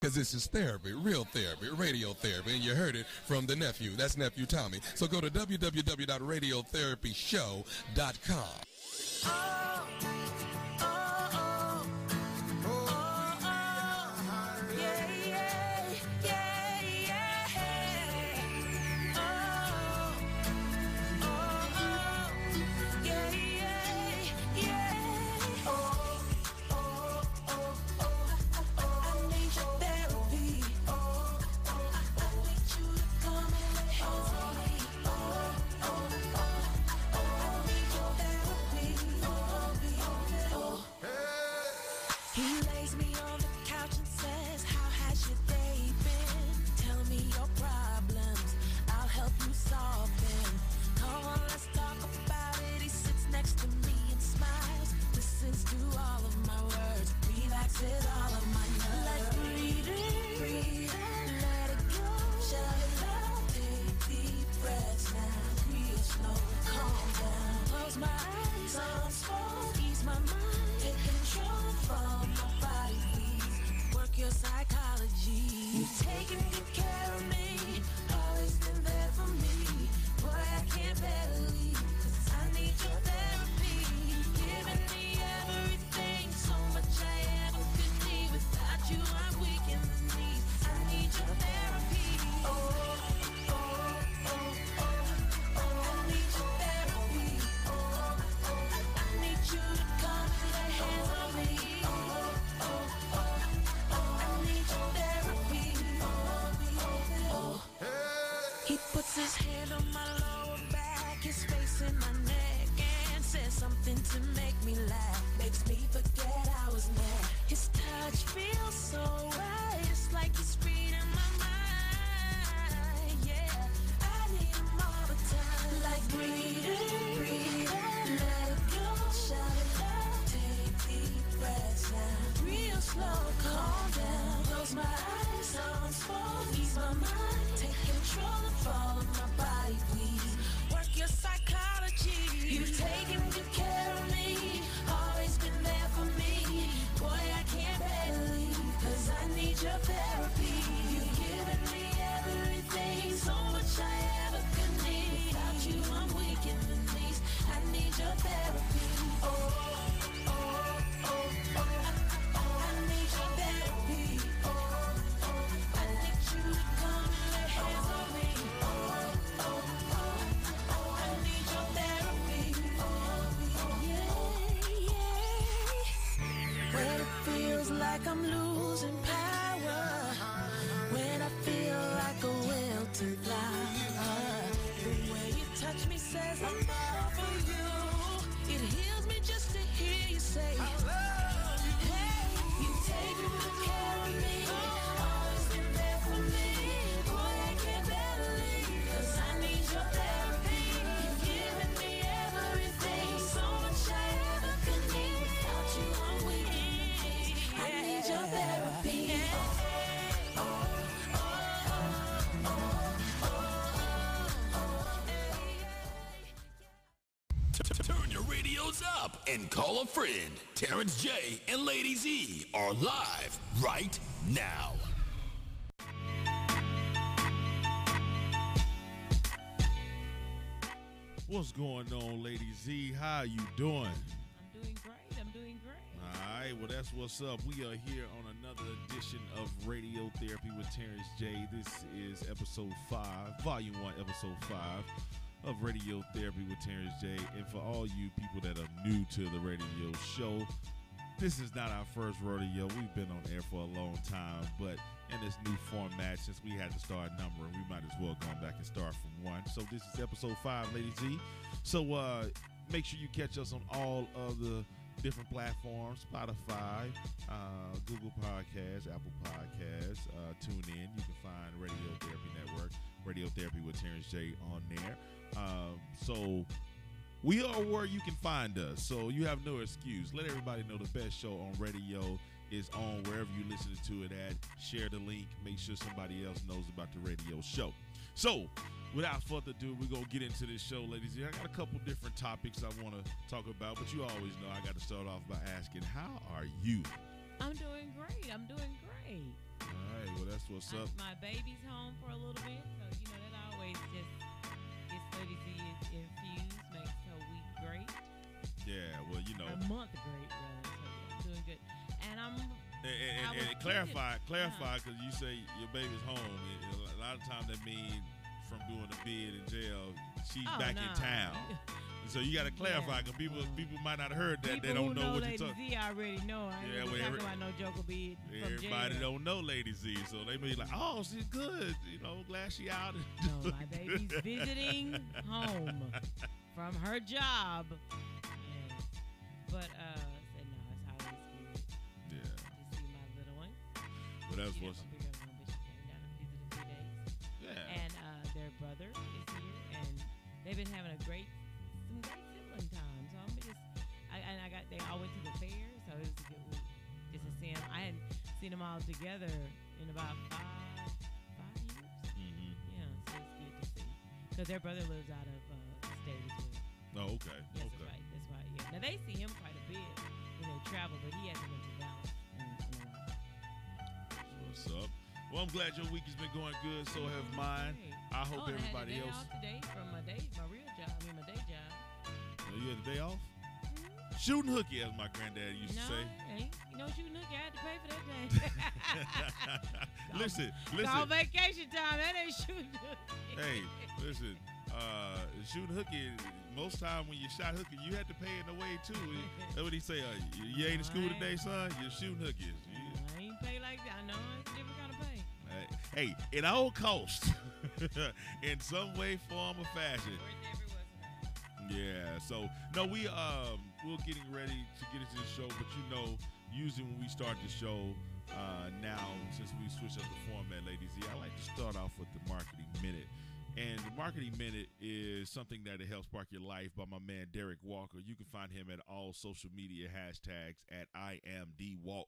Because this is therapy, real therapy, radio therapy, and you heard it from the nephew. That's nephew Tommy. So go to www.radiotherapyshow.com. And call a friend. Terrence J and Lady Z are live right now. What's going on, Lady Z? How you doing? I'm doing great. I'm doing great. All right. Well, that's what's up. We are here on another edition of Radio Therapy with Terrence J. This is episode 5, volume 1, episode 5. Of Radio Therapy with Terrence J. And for all you people that are new to the radio show, this is not our first rodeo. We've been on air for a long time, but in this new format, since we had to start numbering, we might as well go back and start from one. So this is episode 5, Lady Z. So make sure you catch us on all of the different platforms: Spotify, Google Podcasts, Apple Podcasts, TuneIn. You can find Radio Therapy Network, Radio Therapy with Terrence J on there. So we are where you can find us, so you have no excuse. Let everybody know the best show on radio is on wherever you listen to it at. Share the link. Make sure somebody else knows about the radio show. So without further ado, we're going to get into this show, ladies. I got a couple different topics I want to talk about, but you always know I got to start off by asking, how are you? I'm doing great. I'm doing great. All right. That's what's up. My baby's home for a little bit, so you know that always just gets Lady Z infused, makes her week great. Yeah, well, you know, a month great, really. So I'm doing good, and I clarify, because you say your baby's home. A lot of times that means from doing a bid in jail, she's back in town. So you got to clarify, because people might not have heard that. People they don't know what you're talking about. Lady Z already know. I ain't talking about no joker bid from jail. Everybody don't know Lady Z, so they may be like, oh, she's good. You know, glad she out. No, my baby's visiting home from her job. Yeah. But, that's what's up. And their brother is here, and they've been having some great sibling time. So they all went to the fair, so it was a good week just to see them. I hadn't seen them all together in about five years. Mm-hmm. Yeah, so it's good to see, because their brother lives out of the state as well. Oh, okay. Yes, okay. That's right. Yeah. Now they see him quite a bit when they travel, but he hasn't been to Dallas. What's up? Well, I'm glad your week has been going good. So have mine. I hope everybody else. I had a day off today from my day job. You had a day off? Mm-hmm. Shooting hooky, as my granddad used to say. No shooting hooky. I had to pay for that day. Listen. It's all vacation time. That ain't shooting hooky. Hey, listen. Shooting hooky, most time when you shot hooky, you had to pay in a way too. That's what he say. You ain't in school today, son. You're shooting hookies. Pay like that. I know it's a different kind of pay. Hey, it all costs in some way, form, or fashion. Yeah, so no, we're getting ready to get into the show, but you know, usually when we start the show now, since we switched up the format, Lady Z, I like to start off with the Marketing Minute. And the Marketing Minute is something that helps spark your life by my man Derek Walker. You can find him at all social media hashtags at IMDWalk.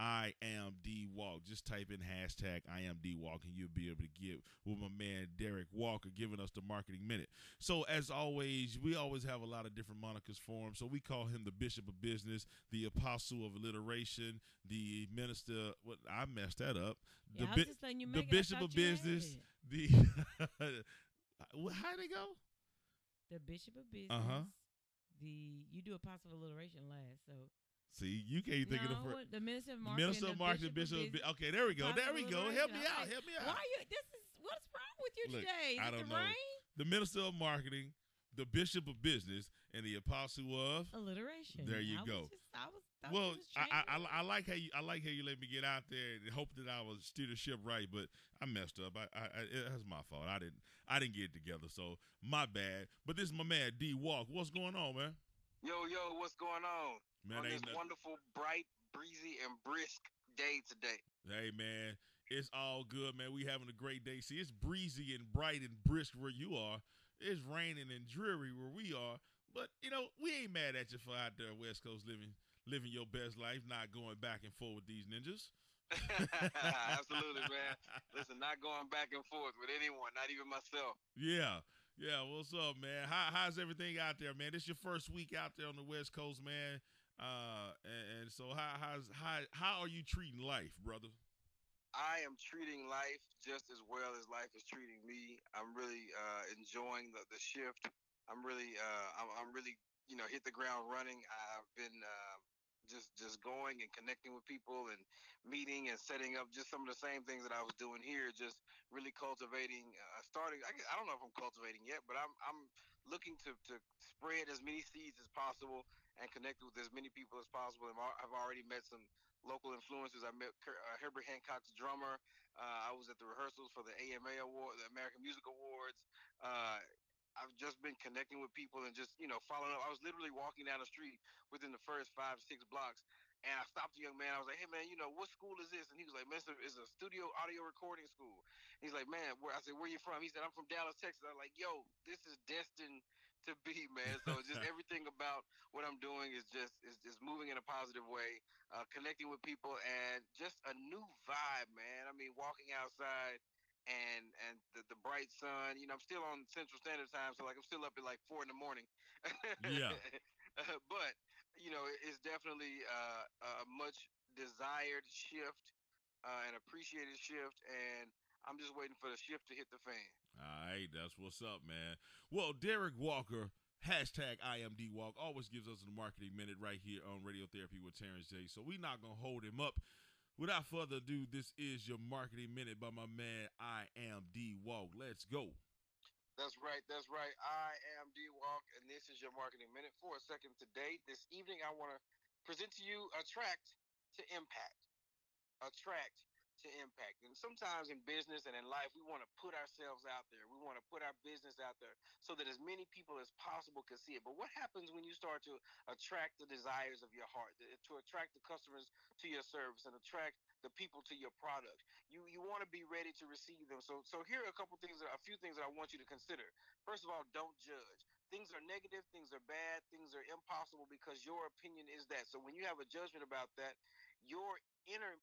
IMDWalk. Just type in hashtag IMDWalk and you'll be able to get with my man Derek Walker giving us the Marketing Minute. So as always, we always have a lot of different monikers for him. So we call him the Bishop of Business, the Apostle of Alliteration, the Minister. What I messed that up. Yeah, the Bishop of Business. The how'd it go? The Bishop of Business. You do Apostle of Alliteration last, so. See, you can't think of the Minister of Marketing. Minister of Marketing, Bishop. Okay, there we go. Help me out. Why are you? What's wrong with you today? I don't know. The Minister of Marketing, the Bishop of Business, and the Apostle of Alliteration. There you go. I like how you. I like how you let me get out there and hope that I was steer the ship right, but I messed up. That's my fault. I didn't get it together, so my bad. But this is my man D Walk. What's going on, man? Yo, what's going on? Man, on this wonderful, bright, breezy, and brisk day today. Hey, man, it's all good, man. We having a great day. See, it's breezy and bright and brisk where you are. It's raining and dreary where we are. But, you know, we ain't mad at you for out there West Coast living your best life, not going back and forth with these ninjas. Absolutely, man. Listen, not going back and forth with anyone, not even myself. Yeah, what's up, man? How's everything out there, man? This your first week out there on the West Coast, man. And so how are you treating life, brother? I am treating life just as well as life is treating me. I'm really enjoying the shift. I'm really hit the ground running. I've been just going and connecting with people and meeting and setting up just some of the same things that I was doing here, just really cultivating, I don't know if I'm cultivating yet, but I'm looking to spread as many seeds as possible and connect with as many people as possible. And I've already met some local influencers. I met Herbert Hancock's drummer. I was at the rehearsals for the AMA Award, the American Music Awards. I've just been connecting with people and just, following up. I was literally walking down the street within the first 5-6 blocks, and I stopped a young man. I was like, hey, man, what school is this? And he was like, man, it's a studio audio recording school. And he's like, man, I said, where you from? He said, I'm from Dallas, Texas. I was like, yo, this is destined to be, man. So just everything about what I'm doing is just moving in a positive way, connecting with people, and just a new vibe, man. I mean, walking outside, and the bright sun, I'm still on Central Standard Time, so like I'm still up at like 4 a.m. Yeah. But it's definitely a much desired shift an appreciated shift, and I'm just waiting for the shift to hit the fan. All right, that's what's up, man. Well, Derek Walker, hashtag IMDWalk, always gives us the marketing minute right here on Radio Therapy with Terrence J, so we're not going to hold him up. Without further ado, this is your marketing minute by my man IMDWalk. Let's go. That's right. That's right. I am D-Walk, and this is your Marketing Minute. For a second today, this evening, I want to present to you Attract to Impact. Attract to Impact. And sometimes in business and in life, we want to put ourselves out there. We want to put our business out there so that as many people as possible can see it. But what happens when you start to attract the desires of your heart, to attract the customers to your service and attract the people to your product? You want to be ready to receive them. So here are a few things that I want you to consider. First of all, don't judge. Things are negative, things are bad, things are impossible because your opinion is that. So when you have a judgment about that, the inner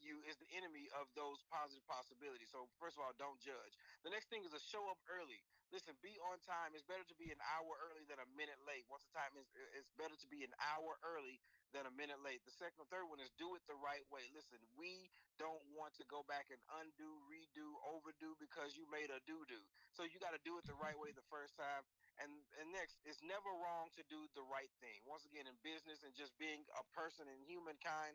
you is the enemy of those positive possibilities. So first of all, don't judge. The next thing is to show up early. Listen, be on time. It's better to be an hour early than a minute late. Once the time is, it's better to be an hour early than a minute late. The second or third one is do it the right way. Listen, we don't want to go back and undo, redo, overdo because you made a doo-doo. So you got to do it the right way the first time. And next, it's never wrong to do the right thing. Once again, in business and just being a person in humankind,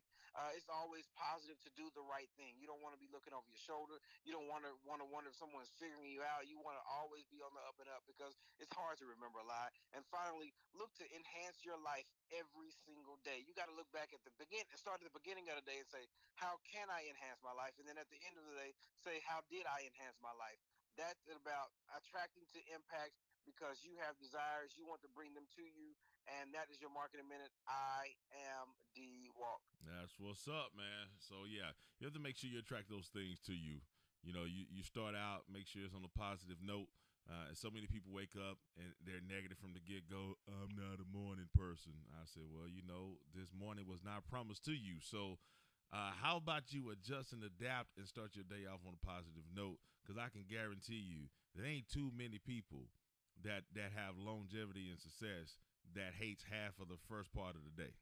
it's always positive to do the right thing. You don't want to be looking over your shoulder. You don't want to wonder if someone's figuring you out. You want to always be on the up and up because it's hard to remember a lot. And finally, look to enhance your life every single day. You got to look back at the beginning, start at the beginning of the day and say, how can I enhance my life? And then at the end of the day, say, how did I enhance my life? That's about attracting to impact. Because you have desires, you want to bring them to you, and that is your Marketing Minute. I am D-Walk. That's what's up, man. So, yeah, you have to make sure you attract those things to you. You know, you start out, make sure it's on a positive note. And so many people wake up and they're negative from the get-go. I'm not a morning person. I said, well, you know, this morning was not promised to you. So how about you adjust and adapt and start your day off on a positive note? Because I can guarantee you there ain't too many people that have longevity and success that hates half of the first part of the day.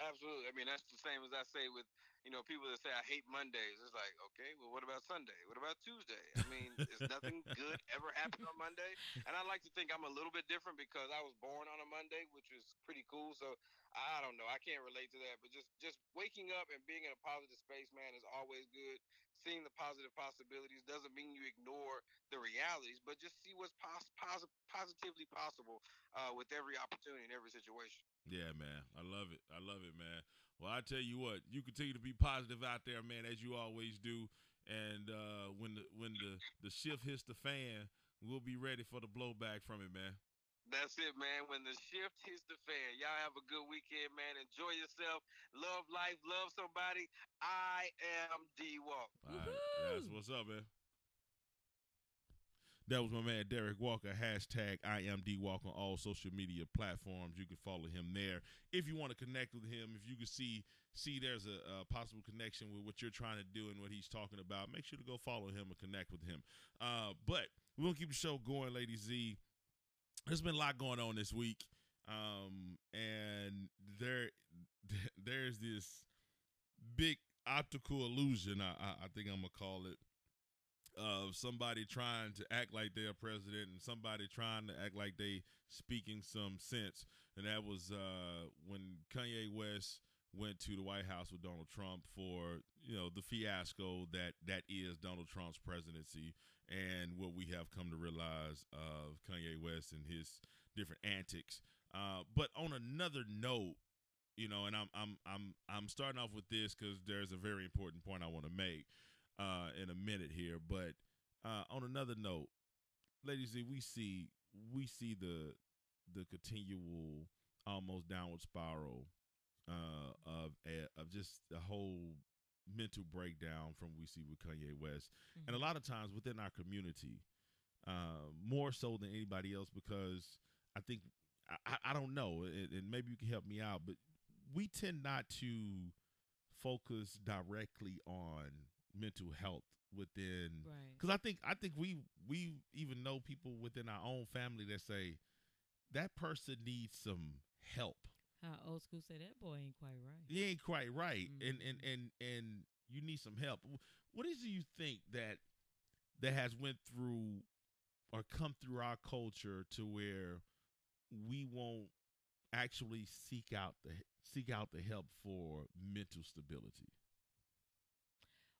Absolutely. I mean, that's the same as I say with, you know, people that say I hate Mondays. It's like, okay, well, what about Sunday? What about Tuesday? I mean, is nothing good ever happened on Monday? And I like to think I'm a little bit different because I was born on a Monday, which was pretty cool. So I don't know. I can't relate to that. But just waking up and being in a positive space, man, is always good. Seeing the positive possibilities doesn't mean you ignore the realities, but just see what's positively possible with every opportunity and every situation. Yeah, man. I love it. I love it, man. Well, I tell you what, you continue to be positive out there, man, as you always do. And when the shift hits the fan, we'll be ready for the blowback from it, man. That's it, man. When the shift hits the fan, y'all have a good weekend, man. Enjoy yourself. Love life. Love somebody. I am D-Walk. All right. That's what's up, man. That was my man, Derek Walker, hashtag IMDWalk on all social media platforms. You can follow him there. If you want to connect with him, if you can see there's a possible connection with what you're trying to do and what he's talking about, make sure to go follow him and connect with him. But we'll keep the show going, Lady Z. There's been a lot going on this week, and there's this big optical illusion, I think I'm going to call it, of somebody trying to act like they're president and somebody trying to act like they speaking some sense. And that was when Kanye West went to the White House with Donald Trump for, you know, the fiasco that is Donald Trump's presidency and what we have come to realize of Kanye West and his different antics. But on another note, you know, and I'm starting off with this because there's a very important point I want to make in a minute here, but on another note, Lady Z, we see the continual almost downward spiral of just a whole mental breakdown from what we see with Kanye West, mm-hmm. and a lot of times within our community, more so than anybody else, because I think I don't know, and maybe you can help me out, but we tend not to focus directly on mental health within, right? Because I think we even know people within our own family that say that person needs some help. Old school say that boy ain't quite right. He ain't quite right. Mm-hmm. And you need some help. What is it you think that has went through or come through our culture to where we won't actually seek out the help for mental stability?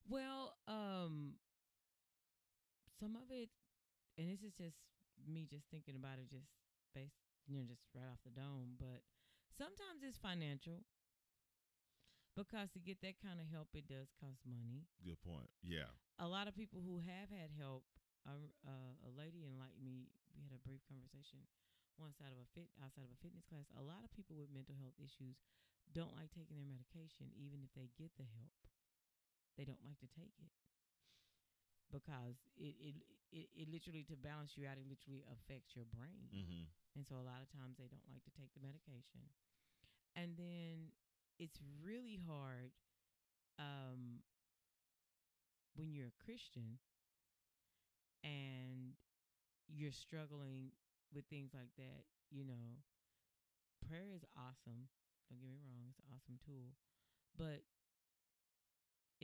Well, some of it, and this is just me just thinking about it, just based, just right off the dome, but sometimes it's financial, because to get that kind of help, it does cost money. Good point. Yeah. A lot of people who have had help, a lady enlightened me. We had a brief conversation once outside of a fitness class. A lot of people with mental health issues don't like taking their medication, even if they get the help. They don't like to take it because it literally, to balance you out, it literally affects your brain. Mm-hmm. And so a lot of times they don't like to take the medication. And then it's really hard when you're a Christian and you're struggling with things like that. Prayer is awesome. Don't get me wrong. It's an awesome tool. But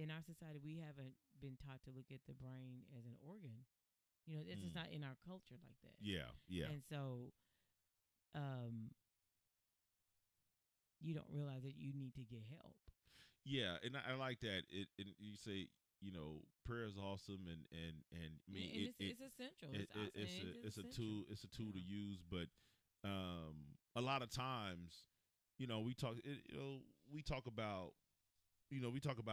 in our society, we haven't been taught to look at the brain as an organ. It's just not in our culture like that. Yeah, yeah. And so you don't realize that you need to get help. Yeah, and I like that. And you say, prayer is awesome, and I mean, it's essential. It's a tool to use, but a lot of times, we talk about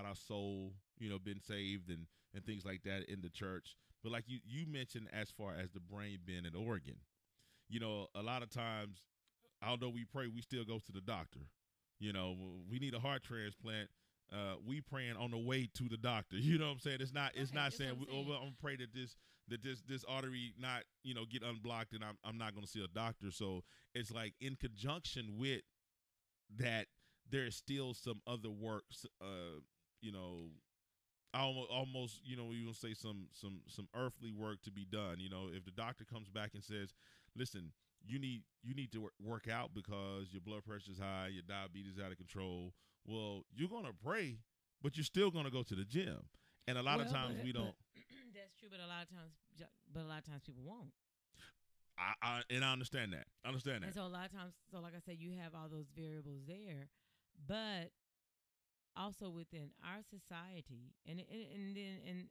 our soul, being saved and things like that in the church. But like you mentioned, as far as the brain being an organ, a lot of times, although we pray, we still go to the doctor. We need a heart transplant. We praying on the way to the doctor. You know what I'm saying? I'm gonna pray that this artery not get unblocked, and I'm not gonna see a doctor. So it's like, in conjunction with that, there is still some other works. Almost, we will say some earthly work to be done. If the doctor comes back and says, "Listen, you need to work out because your blood pressure is high, your diabetes is out of control." Well, you're gonna pray, but you're still gonna go to the gym. And a lot of times we don't. That's true, but a lot of times people won't. I understand that. And so a lot of times, like I said, you have all those variables there, but also within our society, and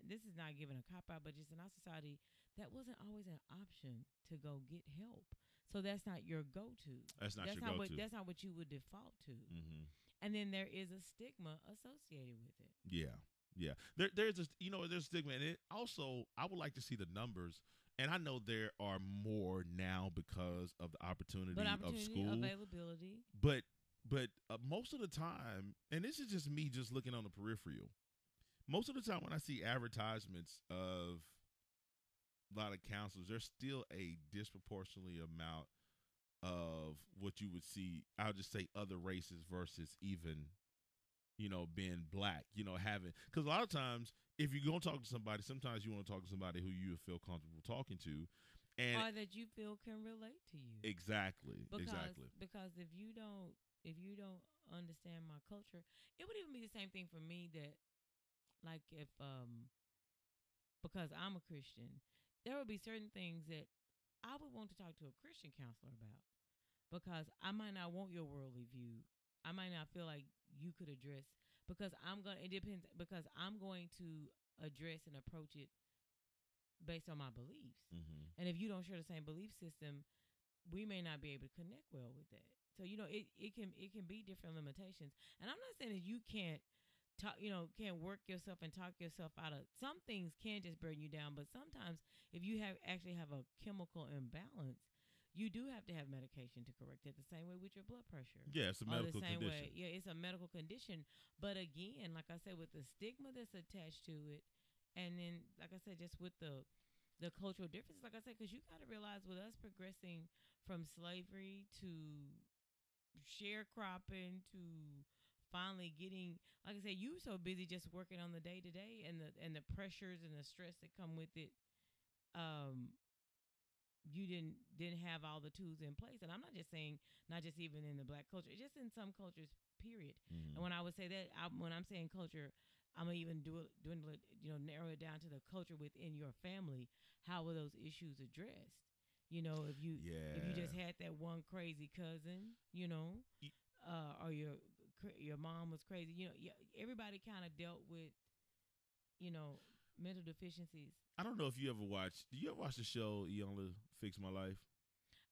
this is not giving a cop-out, but just in our society, that wasn't always an option to go get help. So that's not your go-to. That's not what you would default to. Mm-hmm. And then there is a stigma associated with it. Yeah, yeah. There's a stigma, and it also, I would like to see the numbers. And I know there are more now because of the opportunity of school availability. But most of the time, and this is just me just looking on the peripheral, most of the time when I see advertisements of a lot of counselors, there's still a disproportionately amount of what you would see, I'll just say, other races versus even, being black, because a lot of times if you're going to talk to somebody, sometimes you want to talk to somebody who you feel comfortable talking to. Or that you feel can relate to you. Exactly. Because if you don't understand my culture, it would even be the same thing for me that, like, if because I'm a Christian, there would be certain things that I would want to talk to a Christian counselor about, because I might not want your worldly view. I might not feel like you could address, because I'm going to address and approach it based on my beliefs. Mm-hmm. And if you don't share the same belief system, we may not be able to connect well with that. So, it can be different limitations. And I'm not saying that you can't talk, can't work yourself and talk yourself out of, some things can just burn you down, but sometimes if you have a chemical imbalance, you do have to have medication to correct it, the same way with your blood pressure. Yeah, it's a medical condition. It's a medical condition. But again, like I said, with the stigma that's attached to it, and then, like I said, just with the cultural differences, like I said, because you got to realize, with us progressing from slavery to sharecropping to finally getting, like I said, you so busy just working on the day to day and the pressures and the stress that come with it. you didn't have all the tools in place. And I'm not just saying, not just even in the black culture, just in some cultures, period. Mm-hmm. And when I would say that, when I'm saying culture, I'm gonna even dwindle it, narrow it down to the culture within your family. How were those issues addressed? If you just had that one crazy cousin, or your mom was crazy, everybody kind of dealt with, mental deficiencies. I don't know if you ever watched. Do you ever watch the show Iyanla Fix My Life?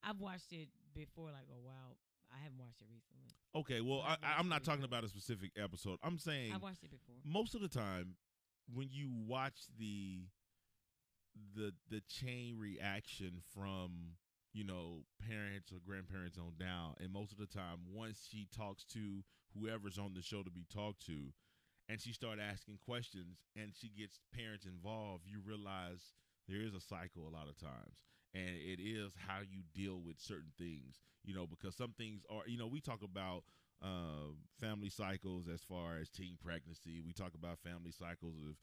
I've watched it before, like a while. I haven't watched it recently. Okay, well, I'm not talking about a specific episode. I'm saying I watched it before. Most of the time, when you watch the chain reaction from parents or grandparents on down, and most of the time, once she talks to whoever's on the show to be talked to, and she starts asking questions, and she gets parents involved, you realize there is a cycle a lot of times. And it is how you deal with certain things, because some things are, we talk about family cycles as far as teen pregnancy. We talk about family cycles of,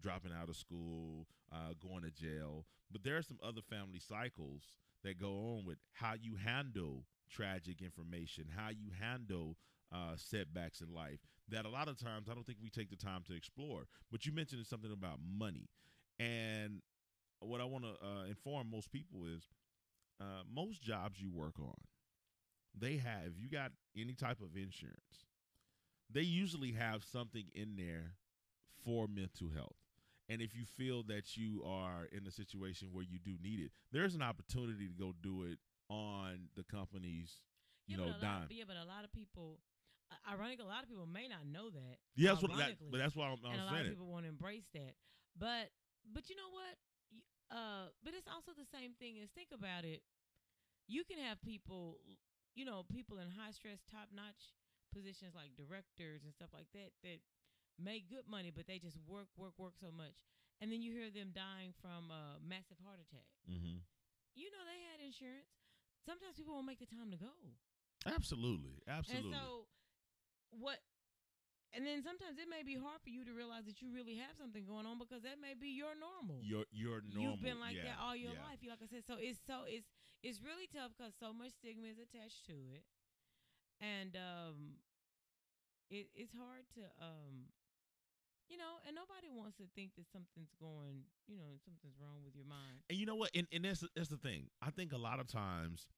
dropping out of school, going to jail. But there are some other family cycles that go on with how you handle tragic information, how you handle setbacks in life that a lot of times I don't think we take the time to explore. But you mentioned something about money. And what I want to inform most people is most jobs you work on, they have, if you got any type of insurance, they usually have something in there for mental health. And if you feel that you are in a situation where you do need it, there's an opportunity to go do it on the company's, dime. Yeah, but a lot of people, ironically, a lot of people may not know that. Yeah, but that's why I'm saying it. And a lot of people want to embrace that. But you know what? But it's also the same thing as, think about it. You can have people, people in high stress, top notch positions like directors and stuff like that, that make good money, but they just work so much. And then you hear them dying from a massive heart attack. Mm-hmm. They had insurance. Sometimes people won't make the time to go. Absolutely. Absolutely. And so and then sometimes it may be hard for you to realize that you really have something going on, because that may be your normal. Your normal. You've been like that all your life. Like I said, so it's really tough, because so much stigma is attached to it, and it's hard to and nobody wants to think that something's going, something's wrong with your mind. And you know what? And that's the thing. I think a lot of times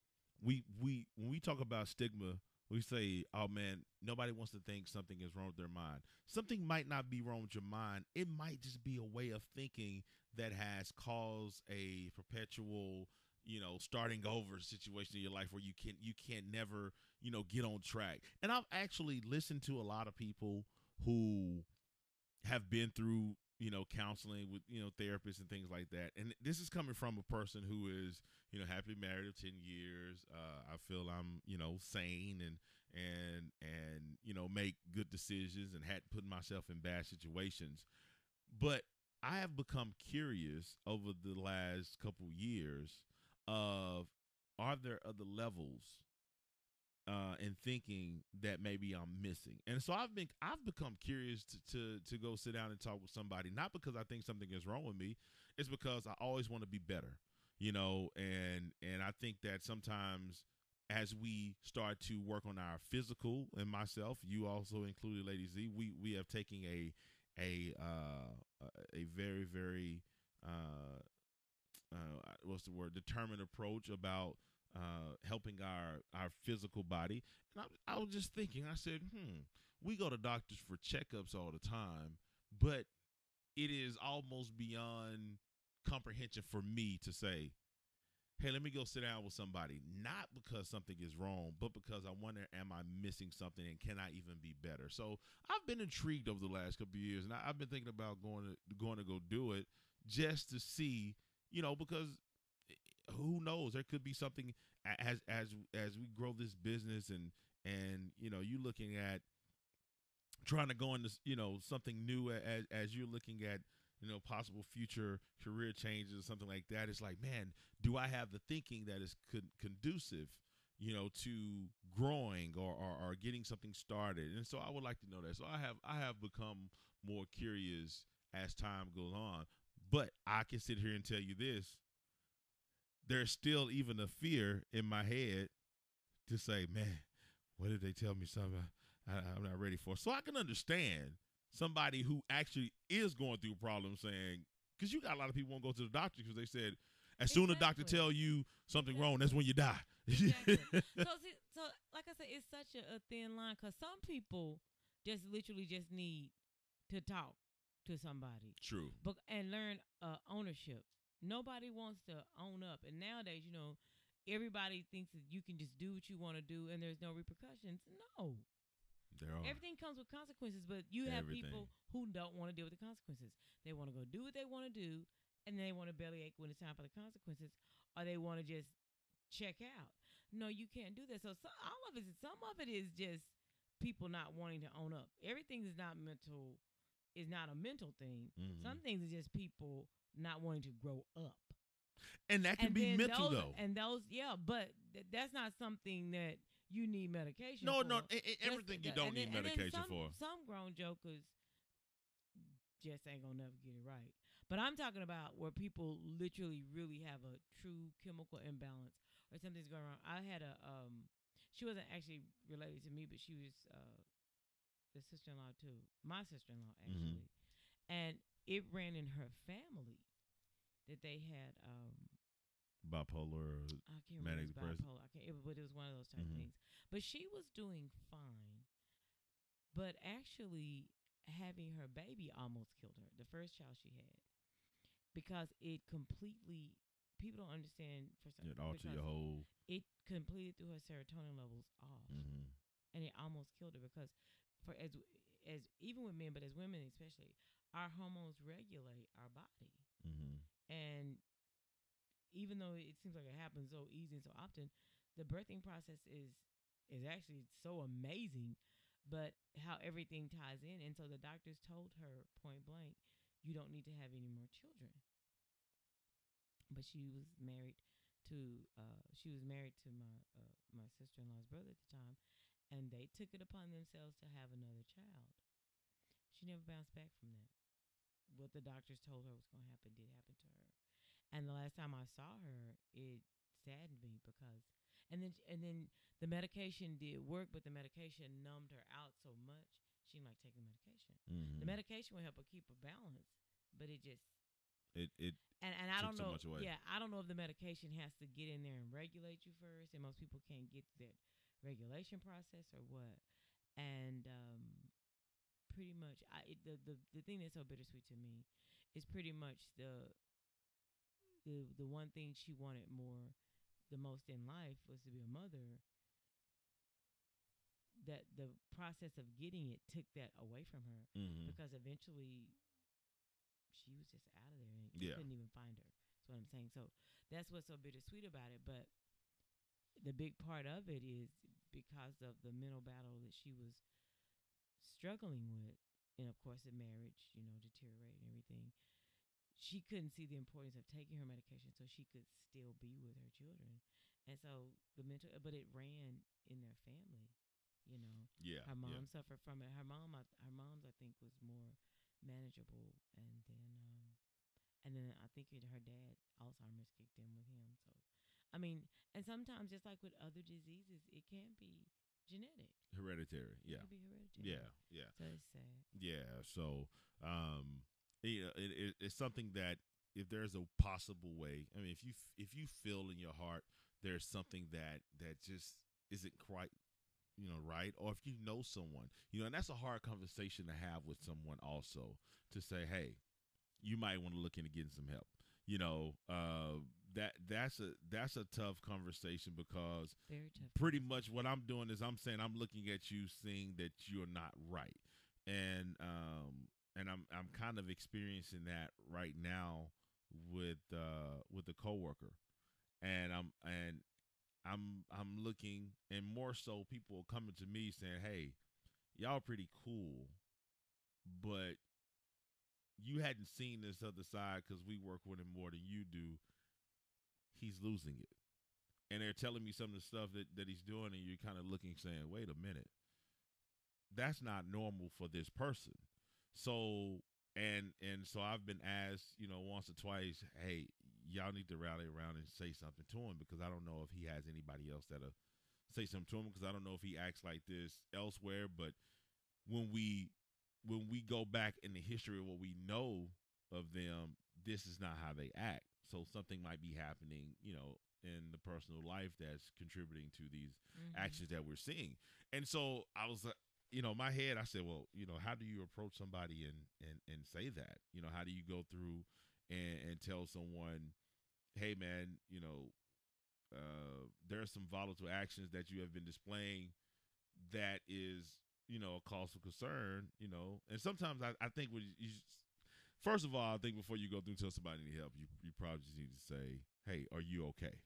we when we talk about stigma, we say, oh, man, nobody wants to think something is wrong with their mind. Something might not be wrong with your mind. It might just be a way of thinking that has caused a perpetual, starting over situation in your life where you can never, get on track. And I've actually listened to a lot of people who have been through, counseling with, therapists and things like that. And this is coming from a person who is, happily married for 10 years. I feel I'm, sane and, make good decisions and hadn't put myself in bad situations. But I have become curious over the last couple years of, are there other levels in thinking that maybe I'm missing? And so I've become curious to go sit down and talk with somebody, not because I think something is wrong with me. It's because I always want to be better, and I think that sometimes as we start to work on our physical, and myself, you also included, Lady Z, we have taken a very, very, what's the word? Determined approach about helping our physical body. And I was just thinking, I said, we go to doctors for checkups all the time, but it is almost beyond comprehension for me to say, hey, let me go sit down with somebody, not because something is wrong, but because I wonder, am I missing something, and can I even be better? So I've been intrigued over the last couple of years, and I've been thinking about going to go do it, just to see, because who knows? There could be something as we grow this business, and you looking at trying to go into something new, as you're looking at possible future career changes or something like that. It's like, man, do I have the thinking that is conducive to growing or getting something started? And so I would like to know that. So I have become more curious as time goes on. But I can sit here and tell you this. there's still even a fear in my head to say, man, what did they tell me something I'm not ready for? So I can understand somebody who actually is going through problems saying, because you got a lot of people who won't go to the doctor because they said, as soon as the doctor tell you something wrong, that's when you die. Exactly. So like I said, it's such a thin line because some people just literally just need to talk to somebody. True. But, and learn ownership. Nobody wants to own up. And nowadays, you know, everybody thinks that you can just do what you want to do and there's no repercussions. No. There are. Everything comes with consequences, but you have people who don't want to deal with the consequences. They want to go do what they want to do, and they want to bellyache when it's time for the consequences, or they want to just check out. No, you can't do that. So some of it is just people not wanting to own up. Everything is not mental. It's not a mental thing. Mm-hmm. Some things are just people not wanting to grow up. And that can be mental, though. And those, yeah, but that's not something that you need medication for. No, everything you don't need medication for. Some grown jokers just ain't gonna never get it right. But I'm talking about where people literally really have a true chemical imbalance or something's going wrong. I had a, she wasn't actually related to me, but she was the sister-in-law too. My sister-in-law, actually. Mm-hmm. And it ran in her family that they had bipolar or manic depression. But it was one of those type of things. But she was doing fine. But actually having her baby almost killed her, the first child she had, because it completely, people don't understand. It altered your whole. It completely threw her serotonin levels off, and it almost killed her because, for as even with men, but as women especially, our hormones regulate our body, and even though it seems like it happens so easy and so often, the birthing process is actually so amazing. But how everything ties in. And so the doctors told her point blank, you don't need to have any more children. But she was married to my sister-in-law's brother at the time, and they took it upon themselves to have another child. She never bounced back from that. What the doctors told her was going to happen did happen to her. And the last time I saw her, it saddened me because And then the medication did work, but the medication numbed her out so much, she didn't like taking the medication. The medication would help her keep her balance, but it just and I don't know. So yeah, I don't know if the medication has to get in there and regulate you first, and most people can't get that regulation process or what. And pretty much, the thing that's so bittersweet to me is pretty much the one thing she wanted more. The most in life was to be a mother, that the process of getting it took that away from her because eventually she was just out of there and you couldn't even find her. That's what I'm saying. So that's what's so bittersweet about it. But the big part of it is because of the mental battle that she was struggling with, and of course the marriage, you know, deteriorating and everything. She couldn't see the importance of taking her medication so she could still be with her children. And so but it ran in their family, you know. Yeah. Her mom suffered from it. Her mom's, I think, was more manageable. And then I think her dad, Alzheimer's kicked in with him. So, I mean, and sometimes just like with other diseases, it can be genetic. Hereditary. Yeah. It can be hereditary. Yeah. Yeah. So it's sad. Yeah. So, you know, it's something that if there's a possible way, I mean, if you feel in your heart there's something that just isn't quite, you know, right, or if you know someone, you know, and that's a hard conversation to have with someone also to say, hey, you might want to look into getting some help. You know, that's a tough conversation because very tough. Pretty much what I'm doing is I'm saying I'm looking at you, seeing that you're not right, and I'm kind of experiencing that right now with a coworker, and I'm looking, and more so people are coming to me saying, "Hey, y'all pretty cool, but you hadn't seen this other side because we work with him more than you do. He's losing it," and they're telling me some of the stuff that he's doing, and you're kind of looking, saying, "Wait a minute, that's not normal for this person." So, and so I've been asked, you know, once or twice, hey, y'all need to rally around and say something to him, because I don't know if he has anybody else that'll say something to him, because I don't know if he acts like this elsewhere. But when we go back in the history of what we know of them, this is not how they act. So something might be happening, you know, in the personal life that's contributing to these actions that we're seeing. And so I was, you know, in my head, I said, well, you know, how do you approach somebody and say that? You know, how do you go through and tell someone, hey, man, you know, there are some volatile actions that you have been displaying that is, you know, a cause for concern, you know. And sometimes I think when you first of all, I think before you go through and tell somebody to help, you probably just need to say, hey, are you okay?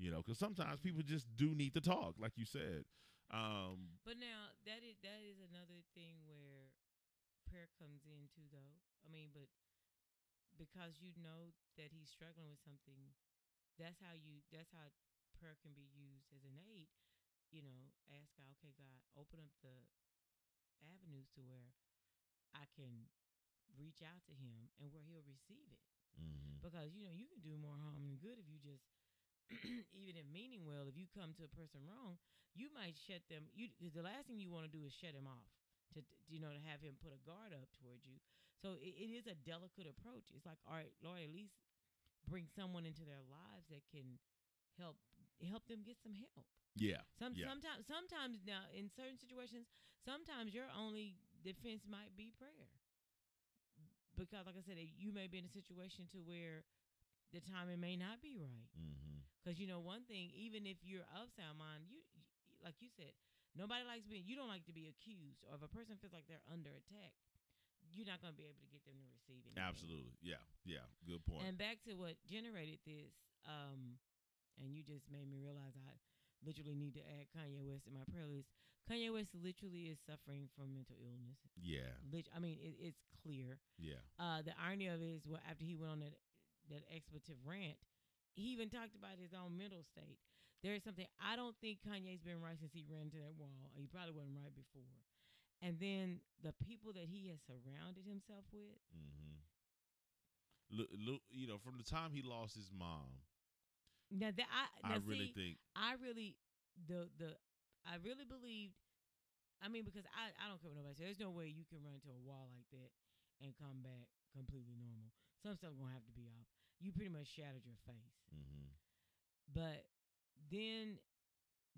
You know, because sometimes people just do need to talk, like you said. But now, that is another thing where prayer comes in, too, though. I mean, but because you know that he's struggling with something, that's how prayer can be used as an aid. You know, ask God, okay, God, open up the avenues to where I can reach out to him and where he'll receive it. Mm-hmm. Because, you know, you can do more harm than good if you just, even if meaning well, if you come to a person wrong, you might shut them. The last thing you want to do is shut him off, to have him put a guard up towards you. So it is a delicate approach. It's like, all right, Lord, at least bring someone into their lives that can help them get some help. Yeah. Sometimes now, in certain situations, sometimes your only defense might be prayer. Because, like I said, you may be in a situation to where the timing may not be right. Because, you know, one thing, even if you're of sound mind, you like you said, nobody likes being – you don't like to be accused. Or if a person feels like they're under attack, you're not going to be able to get them to receive anything. Absolutely. Yeah. Yeah. Good point. And back to what generated this, and you just made me realize I literally need to add Kanye West in my prayer list. Kanye West literally is suffering from mental illness. Yeah. I mean, it's clear. Yeah. The irony of it is, well, after he went on that expletive rant, he even talked about his own mental state. There is something, I don't think Kanye's been right since he ran into that wall. He probably wasn't right before. And then the people that he has surrounded himself with. You know, from the time he lost his mom. Now that I really believed. I mean, because I don't care what nobody says. There's no way you can run into a wall like that and come back completely normal. Some stuff gonna have to be off. You pretty much shattered your face. But then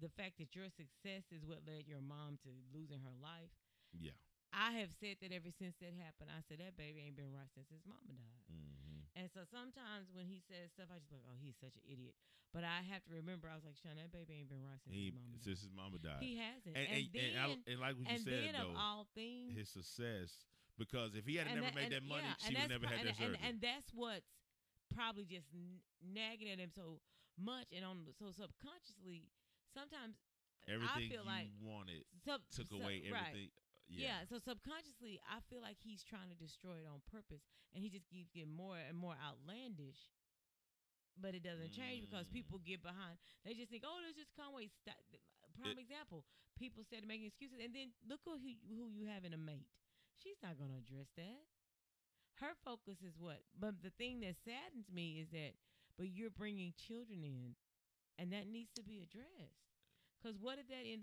the fact that your success is what led your mom to losing her life. Yeah. I have said that ever since that happened. I said, that baby ain't been right since his mama died. And so sometimes when he says stuff, I just be like, oh, he's such an idiot. But I have to remember, I was like, Sean, that baby ain't been right since his mama died. Since his mama died. He hasn't. And like what you said, though, of all things, his success, because if he had never made that money, she would never had that surgery. And that's what's probably just nagging at him so much. And so subconsciously, sometimes everything I feel like you wanted took away everything. Right. Yeah, so subconsciously, I feel like he's trying to destroy it on purpose, and he just keeps getting more and more outlandish, but it doesn't change because people get behind. They just think, oh, there's just Conway. Prime example, people started making excuses, and then look who you have in a mate. She's not going to address that. Her focus is what? But the thing that saddens me is that, but you're bringing children in, and that needs to be addressed. Because what if you end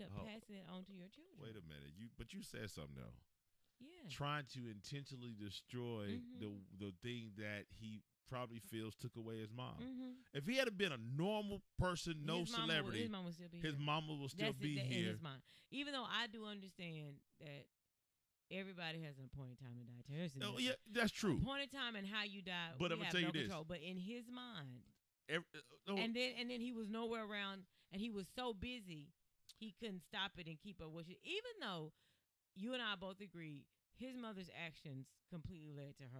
up passing it on to your children? Wait a minute. But you said something, though. Yeah. Trying to intentionally destroy the thing that he probably feels took away his mom. If he had been a normal person, no celebrity, his mom would still be here. That's in his mind. Even though I do understand that everybody has an appointed time to die. Yeah, that's true. Appointed time and how you die, but I'm going to tell you this. But in his mind. And then he was nowhere around, and he was so busy, he couldn't stop it and keep up with it. Even though you and I both agree, his mother's actions completely led to her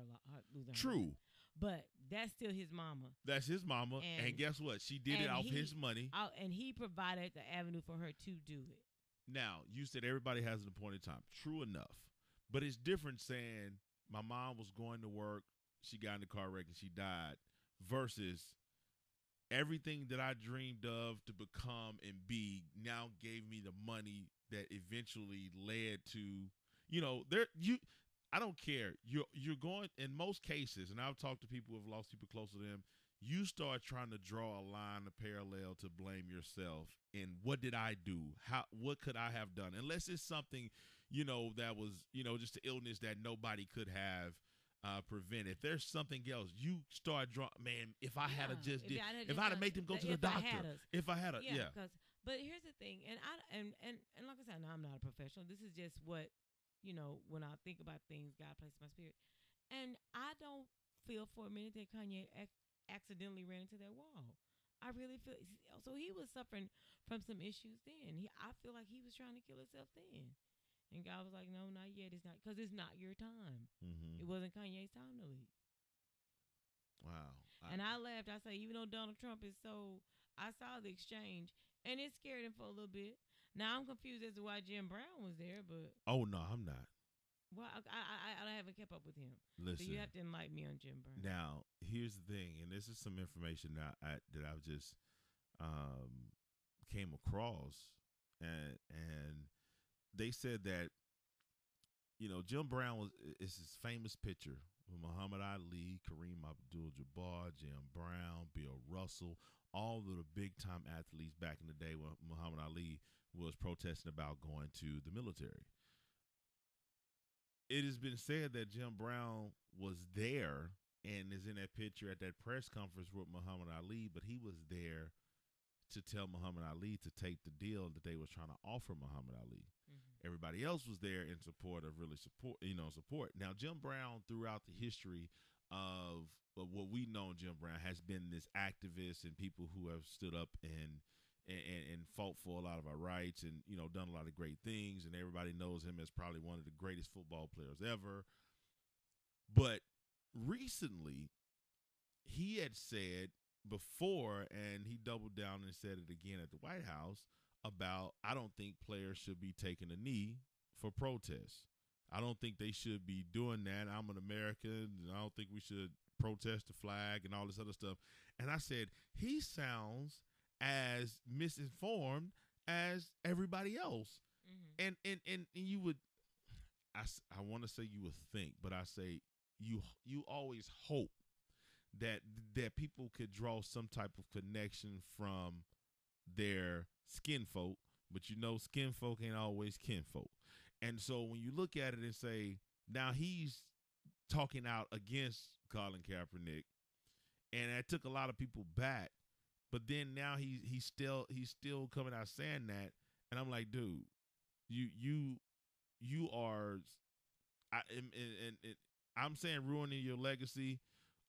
losing her life. But that's still his mama. That's his mama, and guess what? She did it off his money. And he provided the avenue for her to do it. Now, you said everybody has an appointed time. True enough. But it's different saying my mom was going to work, she got in a car wreck, and she died, versus everything that I dreamed of to become and be now gave me the money that eventually led to, you know, I don't care. You're going, in most cases, and I've talked to people who have lost people close to them, you start trying to draw a line, a parallel to blame yourself. And what did I do? What could I have done? Unless it's something, that was, just an illness that nobody could have prevented. If there's something else, you start drawing, man, if I'd have made them go to the doctor. If I had. But here's the thing, and like I said, no, I'm not a professional. This is just what, when I think about things, God places my spirit. And I don't feel for a minute that Kanye accidentally ran into that wall. I really feel so. He was suffering from some issues then. I feel like he was trying to kill himself then, and God was like, "No, not yet. It's not, because it's not your time. Mm-hmm. It wasn't Kanye's time to leave." Wow. And I laughed. I said, even though Donald Trump is so, I saw the exchange, and it scared him for a little bit. Now I'm confused as to why Jim Brown was there, but oh no, I'm not. Well, I haven't kept up with him. Listen, so you have to enlighten me on Jim Brown. Now, here's the thing, and this is some information that I've just came across, and they said that Jim Brown is his famous picture with Muhammad Ali, Kareem Abdul-Jabbar, Jim Brown, Bill Russell, all of the big time athletes back in the day when Muhammad Ali was protesting about going to the military. It has been said that Jim Brown was there and is in that picture at that press conference with Muhammad Ali, but he was there to tell Muhammad Ali to take the deal that they were trying to offer Muhammad Ali. Mm-hmm. Everybody else was there in support of support. Now, Jim Brown, throughout the history of what we know, Jim Brown has been this activist and people who have stood up and fought for a lot of our rights and, done a lot of great things. And everybody knows him as probably one of the greatest football players ever. But recently he had said before, and he doubled down and said it again at the White House about, I don't think players should be taking a knee for protests. I don't think they should be doing that. I'm an American, and I don't think we should protest the flag and all this other stuff. And I said, he sounds as misinformed as everybody else. Mm-hmm. And you would, I want to say you would think, but I say you always hope that people could draw some type of connection from their skin folk, but skin folk ain't always kin folk. And so when you look at it and say, now he's talking out against Colin Kaepernick, and that took a lot of people back. But then now he's still coming out saying that, and I'm like, dude, you are, I'm saying ruining your legacy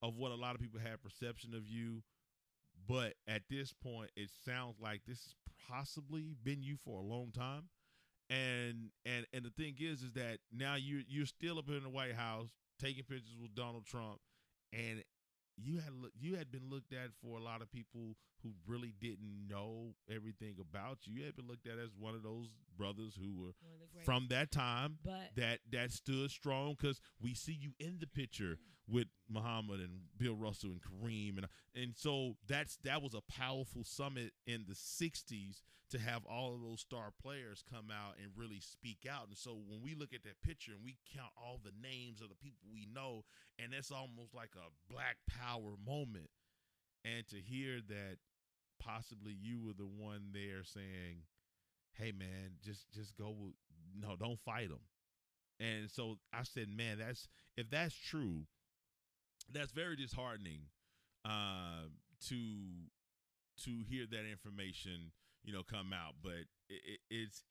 of what a lot of people had perception of you. But at this point, it sounds like this has possibly been you for a long time, and the thing is that now you're still up in the White House taking pictures with Donald Trump, and you had been looked at for a lot of people who really didn't know everything about you. You had been looked at as one of those brothers who were from that time, but that stood strong, because we see you in the picture with Muhammad and Bill Russell and Kareem. And so that was a powerful summit in the 60s to have all of those star players come out and really speak out. And so when we look at that picture and we count all the names of the people we know, and that's almost like a Black Power moment. And to hear that possibly you were the one there saying, hey, man, just go with, no, don't fight them. And so I said, man, if that's true, that's very disheartening to hear that information, come out. But it's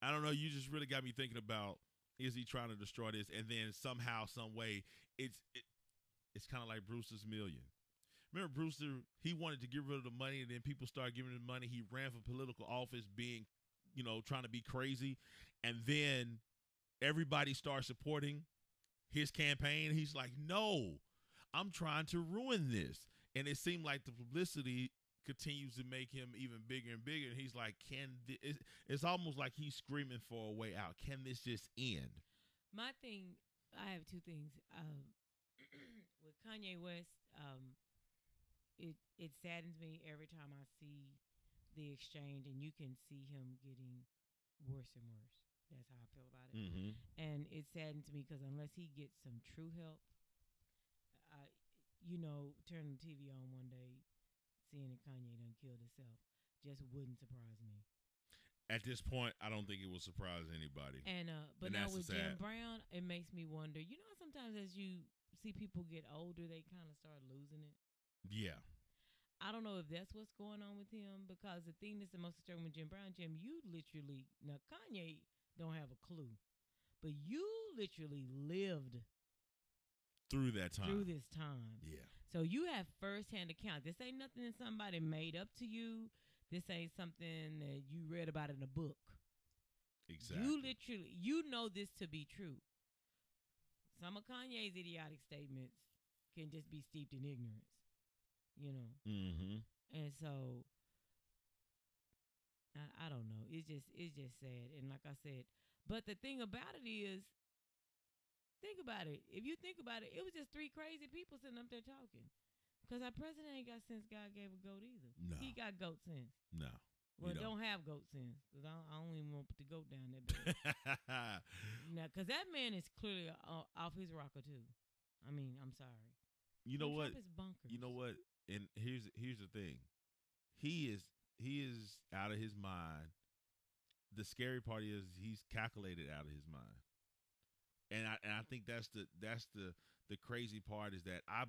I don't know. You just really got me thinking about, is he trying to destroy this? And then somehow, some way, it's kind of like Brewster's Million. Remember Brewster, he wanted to get rid of the money, and then people started giving him money. He ran for political office being, trying to be crazy. And then everybody started supporting his campaign. He's like, no, I'm trying to ruin this. And it seemed like the publicity continues to make him even bigger and bigger. And he's like, it's almost like he's screaming for a way out. Can this just end? My thing, I have two things. With Kanye West, It saddens me every time I see the exchange, and you can see him getting worse and worse. That's how I feel about it. Mm-hmm. And it saddens me because unless he gets some true help, turning the TV on one day, seeing that Kanye done killed himself just wouldn't surprise me. At this point, I don't think it will surprise anybody. But now with Jim Brown, it makes me wonder. You know, sometimes as you see people get older, they kind of start losing it. Yeah. I don't know if that's what's going on with him, because the thing that's the most disturbing with Jim Brown, Jim, you literally, now Kanye don't have a clue, but you literally lived through that time. Through this time. Yeah. So you have firsthand account. This ain't nothing that somebody made up to you. This ain't something that you read about in a book. Exactly. You literally, you know this to be true. Some of Kanye's idiotic statements can just be steeped in ignorance, you know. Mm-hmm. And so, I don't know. It's just sad. And like I said, but the thing about it is, think about it. If you think about it, it was just three crazy people sitting up there talking. Because our president ain't got sense God gave a goat either. No. He got goat sense. No. Well, don't have goat sense. Because I don't even want to put the goat down that bad. Now, because that man is clearly off his rocker, too. I mean, I'm sorry. You know what? Trump is bonkers. You know what? And here's the thing. He is out of his mind. The scary part is he's calculated out of his mind. And I think that's the crazy part is that I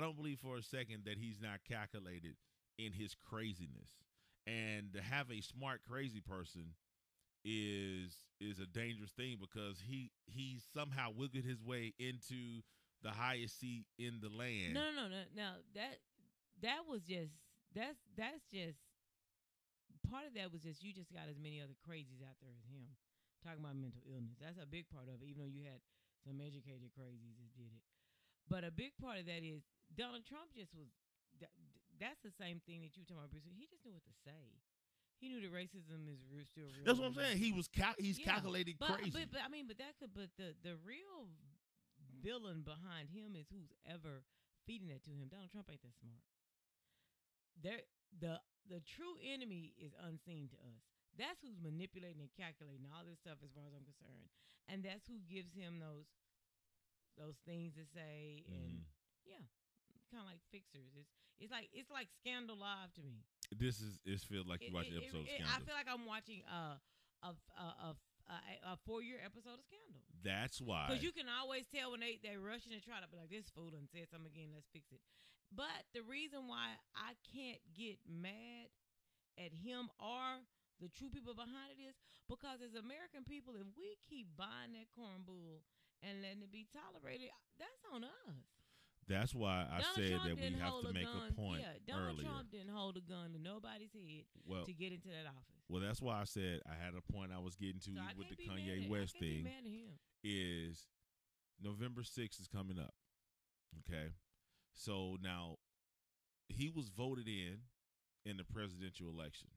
don't believe for a second that he's not calculated in his craziness. And to have a smart, crazy person is a dangerous thing, because he somehow wiggled his way into the highest seat in the land. No. That's just part of that was just you just got as many other crazies out there as him. Talking about mental illness. That's a big part of it, even though you had some educated crazies that did it. But a big part of that is Donald Trump just was that's the same thing that you were talking about, Bruce. He just knew what to say. He knew that racism is still real. That's what I'm saying. He was calculated crazy. But the real villain behind him is who's ever feeding that to him. Donald Trump ain't that smart. The true enemy is unseen to us. That's who's manipulating and calculating all this stuff, as far as I'm concerned. And that's who gives him those things to say, and kind of like fixers. It's like Scandal Live to me. It feels like you watch an episode of Scandal. I feel like I'm watching a 4-year episode of Scandal. That's why. Because you can always tell when they rushing to try to be like, this fool done said something again, let's fix it. But the reason why I can't get mad at him or the true people behind it is because as American people, if we keep buying that cornbull and letting it be tolerated, that's on us. That's why I said that we have to make a point earlier. Donald Trump didn't hold a gun to nobody's head to get into that office. Well, that's why I said I had a point I was getting to with the Kanye West thing. Is November 6th is coming up. Okay. So now he was voted in the presidential election.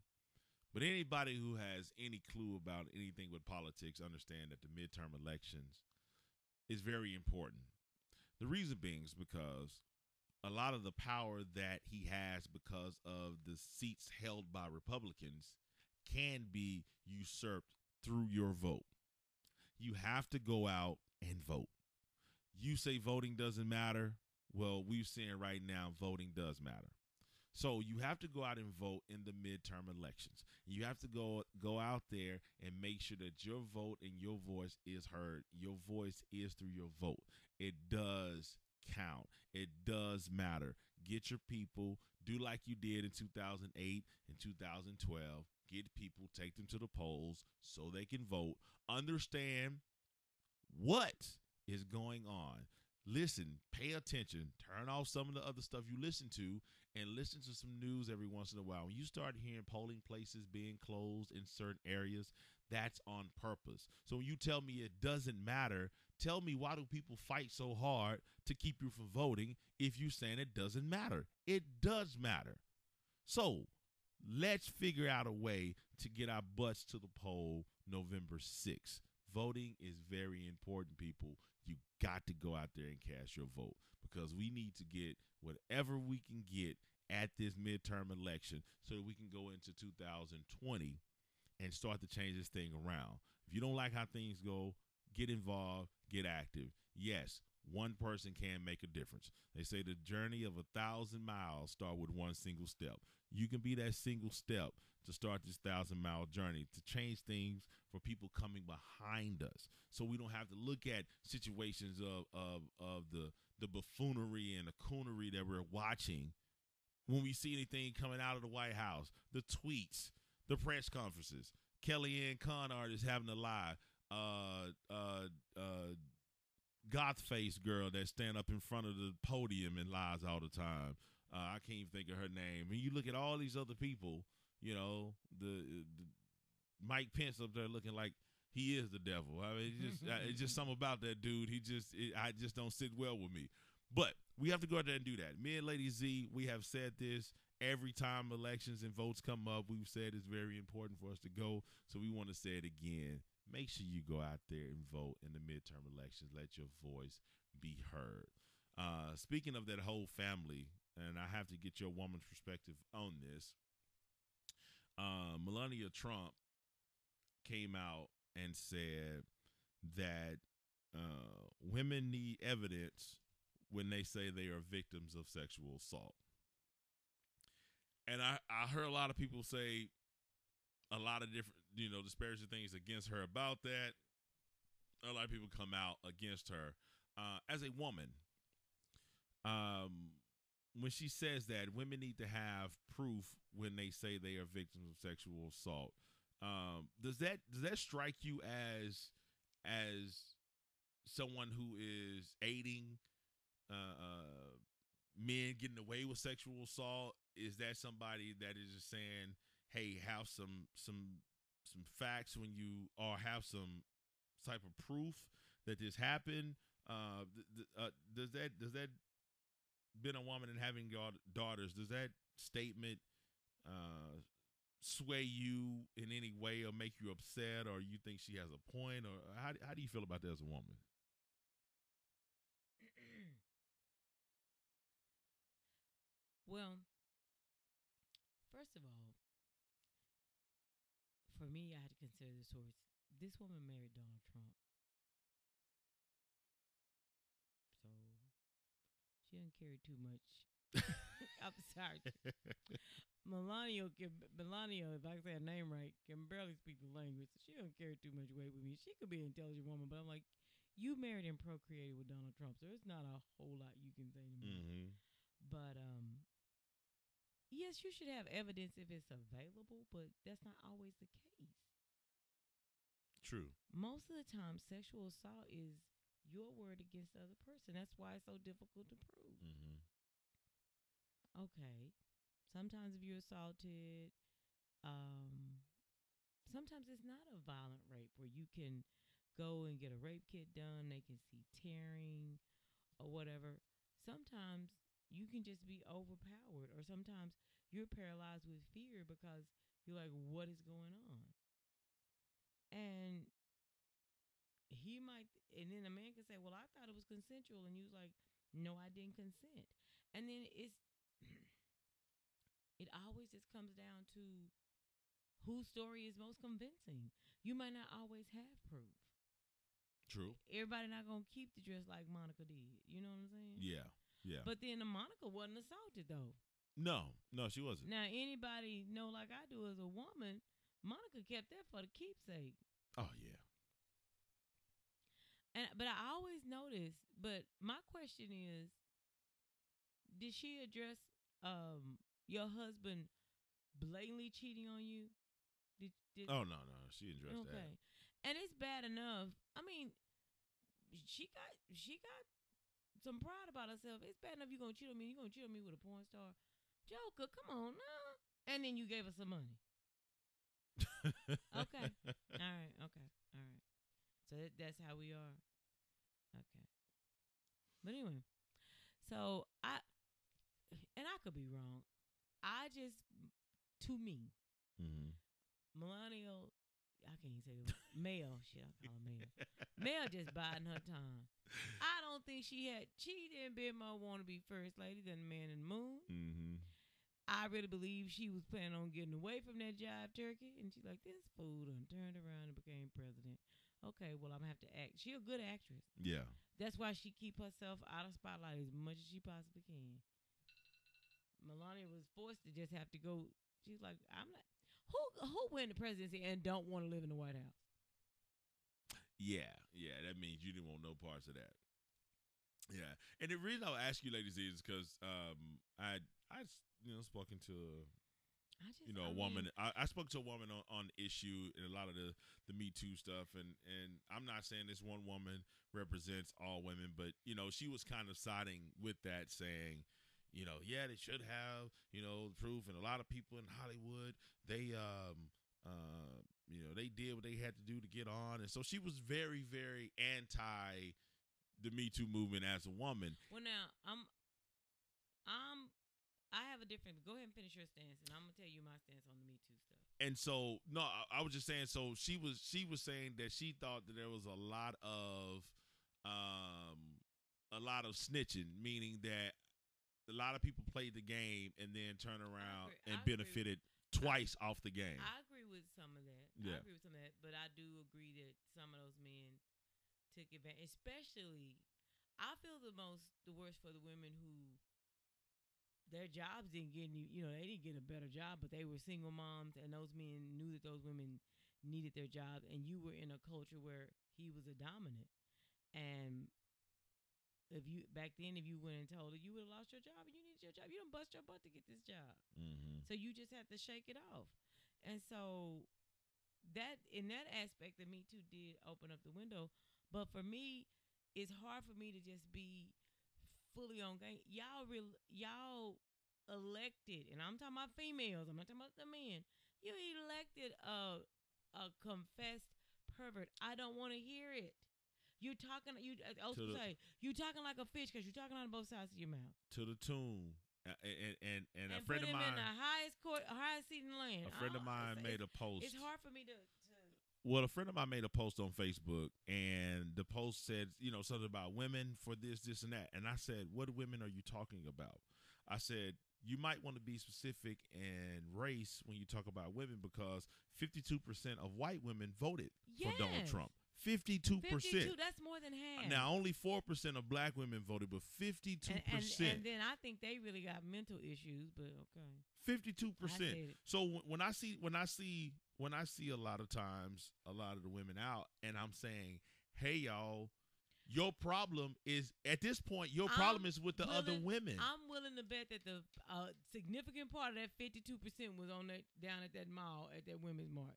But anybody who has any clue about anything with politics understand that the midterm elections is very important. The reason being is because a lot of the power that he has because of the seats held by Republicans can be usurped through your vote. You have to go out and vote. You say voting doesn't matter. Well, we're seeing right now voting does matter. So you have to go out and vote in the midterm elections. You have to go out there and make sure that your vote and your voice is heard. Your voice is through your vote. It does count. It does matter. Get your people. Do like you did in 2008 and 2012. Get people. Take them to the polls so they can vote. Understand what is going on. Listen. Pay attention. Turn off some of the other stuff you listen to. And listen to some news every once in a while. When you start hearing polling places being closed in certain areas, that's on purpose. So when you tell me it doesn't matter, tell me why do people fight so hard to keep you from voting if you're saying it doesn't matter? It does matter. So let's figure out a way to get our butts to the poll November 6th. Voting is very important, people. You got to go out there and cast your vote, because we need to get whatever we can get at this midterm election so that we can go into 2020 and start to change this thing around. If you don't like how things go, get involved, get active. Yes, one person can make a difference. They say the journey of 1,000 miles start with one single step. You can be that single step to start this 1,000-mile journey, to change things for people coming behind us. So we don't have to look at situations of the buffoonery and the coonery that we're watching when we see anything coming out of the White House, the tweets, the press conferences. Kellyanne Conway is having a lie. Goth-faced girl that stand up in front of the podium and lies all the time. I can't even think of her name. And you look at all these other people, you know, the Mike Pence up there looking like he is the devil. I mean, it's just something about that dude. I just don't sit well with me. But we have to go out there and do that. Me and Lady Z, we have said this every time elections and votes come up. We've said it's very important for us to go. So we want to say it again. Make sure you go out there and vote in the midterm elections. Let your voice be heard. Speaking of that whole family, and I have to get your woman's perspective on this, Melania Trump came out and said that women need evidence when they say they are victims of sexual assault. And I heard a lot of people say a lot of different, you know, disparaging things against her about that. A lot of people come out against her. As a woman, when she says that women need to have proof when they say they are victims of sexual assault, does that strike you as someone who is aiding men getting away with sexual assault? Is that somebody that is just saying, hey, have some facts when you or have some type of proof that this happened? Does that being a woman and having daughters, does that statement sway you in any way or make you upset, or you think she has a point, or how do you feel about that as a woman? Well, first of all, for me, I had to consider the source. This woman married Donald Trump. So she doesn't carry too much. I'm sorry. Melania, if I say her name right, can barely speak the language. So she doesn't carry too much weight with me. She could be an intelligent woman, but I'm like, you married and procreated with Donald Trump, so it's not a whole lot you can say to me. Mm-hmm. But, yes, you should have evidence if it's available, but that's not always the case. True. Most of the time, sexual assault is your word against the other person. That's why it's so difficult to prove. Mm-hmm. Okay. Sometimes if you're assaulted, sometimes it's not a violent rape where you can go and get a rape kit done. They can see tearing or whatever. Sometimes you can just be overpowered, or sometimes you're paralyzed with fear because you're like, what is going on? And he might, and then a man can say, well, I thought it was consensual. And you was like, no, I didn't consent. And then it always just comes down to whose story is most convincing. You might not always have proof. True. Everybody not going to keep the dress like Monica did. You know what I'm saying? Yeah. Yeah. But then the Monica wasn't assaulted, though. No, she wasn't. Now, anybody know like I do as a woman, Monica kept that for the keepsake. Oh, yeah. But I always noticed, but my question is, did she address your husband blatantly cheating on you? Oh, no, she addressed that. Okay. And it's bad enough. I mean, she got some pride about herself. It's bad enough you're going to cheat on me. You're going to cheat on me with a porn star. Joker, come on now. And then you gave her some money. Okay. All right. So that's how we are. Okay. But anyway, so I could be wrong. To me, millennial, I can't even say the word. Male, shit, I call her male. Male just biding her time. I don't think she didn't been more want to be first lady than the man in the moon. Mm-hmm. I really believe she was planning on getting away from that jive turkey. And she's like, this fool done turned around and became president. Okay, well, I'm going to have to act. She a good actress. Yeah. That's why she keep herself out of spotlight as much as she possibly can. Melania was forced to just have to go. She's like, I'm not. Who win the presidency and don't want to live in the White House? Yeah, yeah. That means you didn't want no parts of that. Yeah. And the reason I'll ask you, Lady Z, is because I you know, spoken to a woman. I spoke to a woman on issue and a lot of the Me Too stuff, and I'm not saying this one woman represents all women, but you know, she was kind of siding with that, saying, you know, yeah, they should have, you know, proof, and a lot of people in Hollywood, they you know, they did what they had to do to get on, and so she was very, very anti the Me Too movement as a woman. Well, now I have a different. Go ahead and finish your stance, and I'm gonna tell you my stance on the Me Too stuff. And so, no, I was just saying. So she was saying that she thought that there was a lot of snitching, meaning that a lot of people played the game and then turn around and benefited twice off the game. I agree with some of that. Yeah. I agree with some of that, but I do agree that some of those men took advantage. Especially, I feel the worst for the women who. Their jobs didn't get any, you know, they didn't get a better job, but they were single moms, and those men knew that those women needed their jobs, and you were in a culture where he was a dominant. And if you went and told her, you would have lost your job, and you needed your job. You don't bust your butt to get this job. Mm-hmm. So you just had to shake it off. And so that, in that aspect, the Me Too did open up the window. But for me, it's hard for me to just be fully on game. Y'all elected, and I'm talking about females, I'm not talking about the men. You elected a confessed pervert. I don't want to hear it. You talking like a fish because you're talking out of both sides of your mouth. To the tune. And a friend of mine in the highest seat in the land. A friend of mine made a post. It's hard for me to. Well, a friend of mine made a post on Facebook, and the post said, you know, something about women for this, this, and that. And I said, what women are you talking about? I said, you might want to be specific in race when you talk about women, because 52% of white women voted for Donald Trump. 52%. 52, that's more than half. Now, only 4% of black women voted, but 52%. And then I think they really got mental issues, but okay. 52%. So when I see a lot of times a lot of the women out, and I'm saying, hey, y'all, your problem is, at this point, your problem is with the other women. I'm willing to bet that the significant part of that 52% was on that, down at that mall at that women's march.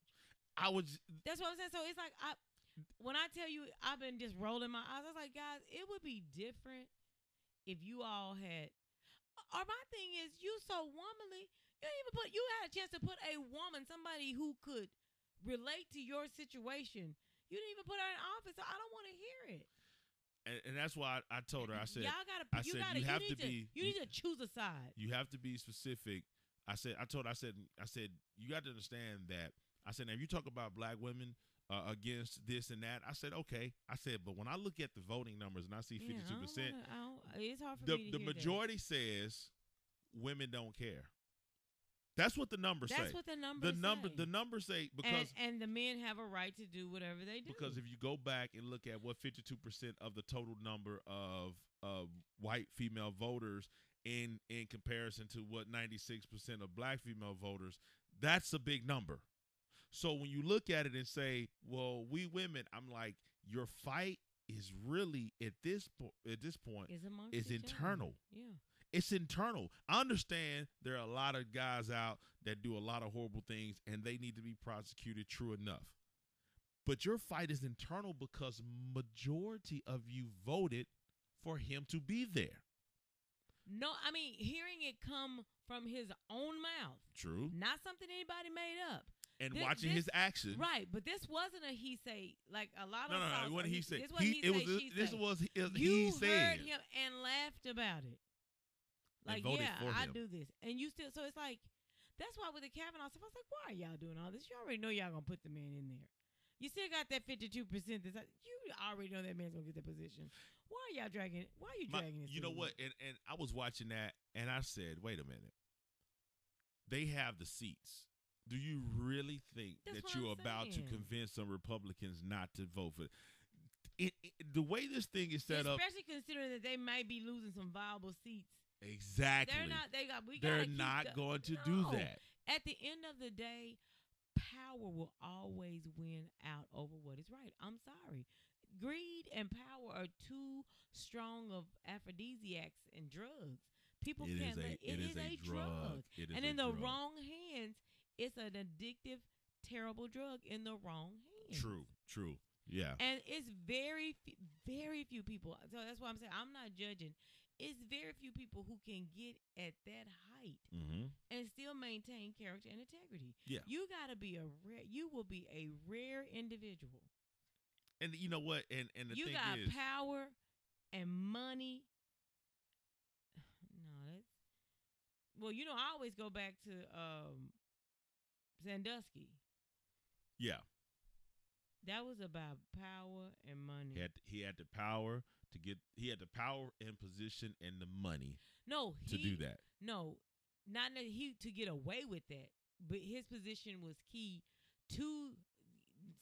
That's what I'm saying. So it's like, when I tell you I've been just rolling my eyes, I was like, guys, it would be different if you all had. Or my thing is, you so womanly. You even you had a chance to put a woman, somebody who could relate to your situation. You didn't even put her in office, so I don't want to hear it. And that's why I told her, I said, you need to choose a side. You have to be specific. I said you got to understand that. I said, now if you talk about black women against this and that, I said, okay. I said, but when I look at the voting numbers and I see 52%, it's hard for me to hear. The majority says women don't care. That's what the numbers say. That's what the numbers say. The numbers say, because and the men have a right to do whatever they do. Because if you go back and look at what 52% of the total number of white female voters in comparison to what 96% of black female voters, that's a big number. So when you look at it and say, well, we women, I'm like, your fight is really at this point is internal. Yeah. It's internal. I understand there are a lot of guys out that do a lot of horrible things, and they need to be prosecuted, true enough. But your fight is internal, because majority of you voted for him to be there. No, I mean, hearing it come from his own mouth. True. Not something anybody made up. And watching his actions. Right, but this wasn't a he say. Like a lot of times. No, no, what he said. This was he said. You heard him and laughed about it. Like, yeah, I do this. And you still, so it's like, that's why with the Kavanaugh stuff, I was like, why are y'all doing all this? You already know y'all going to put the man in there. You still got that 52%. That's like, you already know that man's going to get the position. Why are y'all dragging it? Why are you dragging this? You know what? And I was watching that, and I said, wait a minute. They have the seats. Do you really think that you're about to convince some Republicans not to vote for it? The way this thing is set up, especially considering that they might be losing some viable seats. Exactly. They're not. They're not going to do that. At the end of the day, power will always win out over what is right. I'm sorry. Greed and power are too strong of aphrodisiacs and drugs. People can't. It is a drug. In the wrong hands, it's an addictive, terrible drug in the wrong hands. True. Yeah. And it's very few people. So that's why I'm saying I'm not judging. It's very few people who can get at that height and still maintain character and integrity. Yeah. You got to be a rare individual. And you know what? And the thing is, you got power and money. No, that's... Well, you know, I always go back to Sandusky. Yeah. That was about power and money. He had the power to get. He had the power and position and the money. To do that. No, not that he to get away with that. But his position was key to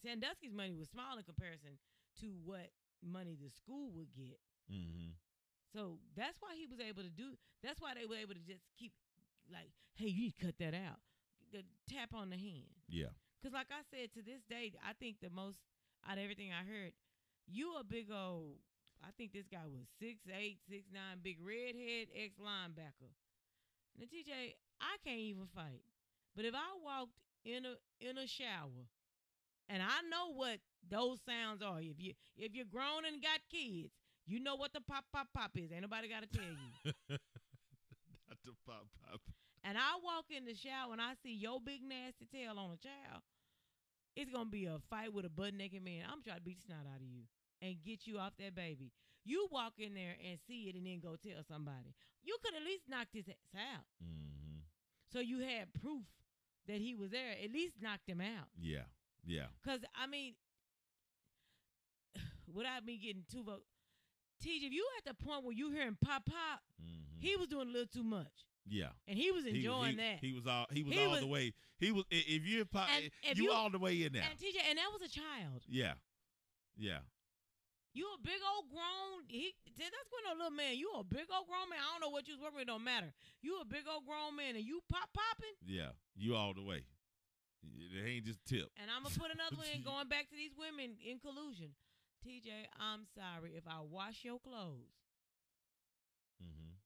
Sandusky's money was small in comparison to what money the school would get. Mm-hmm. So that's why he was able to do. That's why they were able to just keep like, hey, you need to cut that out. The tap on the hand. Yeah. Because like I said, to this day, I think the most out of everything I heard, you a big old, I think this guy was 6'8", 6'9", big redhead ex-linebacker. Now, TJ, I can't even fight. But if I walked in a shower, and I know what those sounds are. If you're grown and got kids, you know what the pop is. Ain't nobody got to tell you. Not the pop. And I walk in the shower and I see your big nasty tail on a child. It's going to be a fight with a butt-naked man. I'm trying to beat the snot out of you and get you off that baby. You walk in there and see it and then go tell somebody. You could at least knock his ass out. Mm-hmm. So you had proof that he was there. At least knocked him out. Yeah, yeah. Because, I mean, without me getting too vocal, TJ, if you at the point where you hearing pop, he was doing a little too much. Yeah, and he was enjoying that. He was all the way. He was. If you pop, you all the way in there. And TJ, and that was a child. Yeah. You a big old grown. That's when a little man. You a big old grown man. I don't know what you was working with. It don't matter. You a big old grown man, and you popping. Yeah, you all the way. It ain't just tip. And I'm gonna put another one in. Going back to these women in collusion. TJ, I'm sorry if I wash your clothes. Mm-hmm.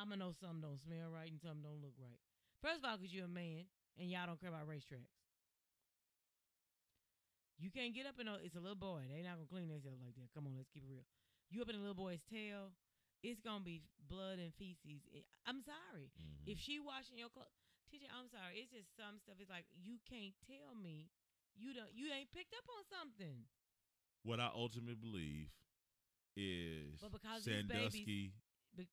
I'm going to know something don't smell right and something don't look right. First of all, because you're a man and y'all don't care about racetracks. You can't get up in it's a little boy. They not going to clean themselves like that. Come on, let's keep it real. You up in a little boy's tail, it's going to be blood and feces. I'm sorry. Mm-hmm. If she washing your clothes, TJ, I'm sorry. It's just some stuff. It's like, you can't tell me you ain't picked up on something. What I ultimately believe is Sandusky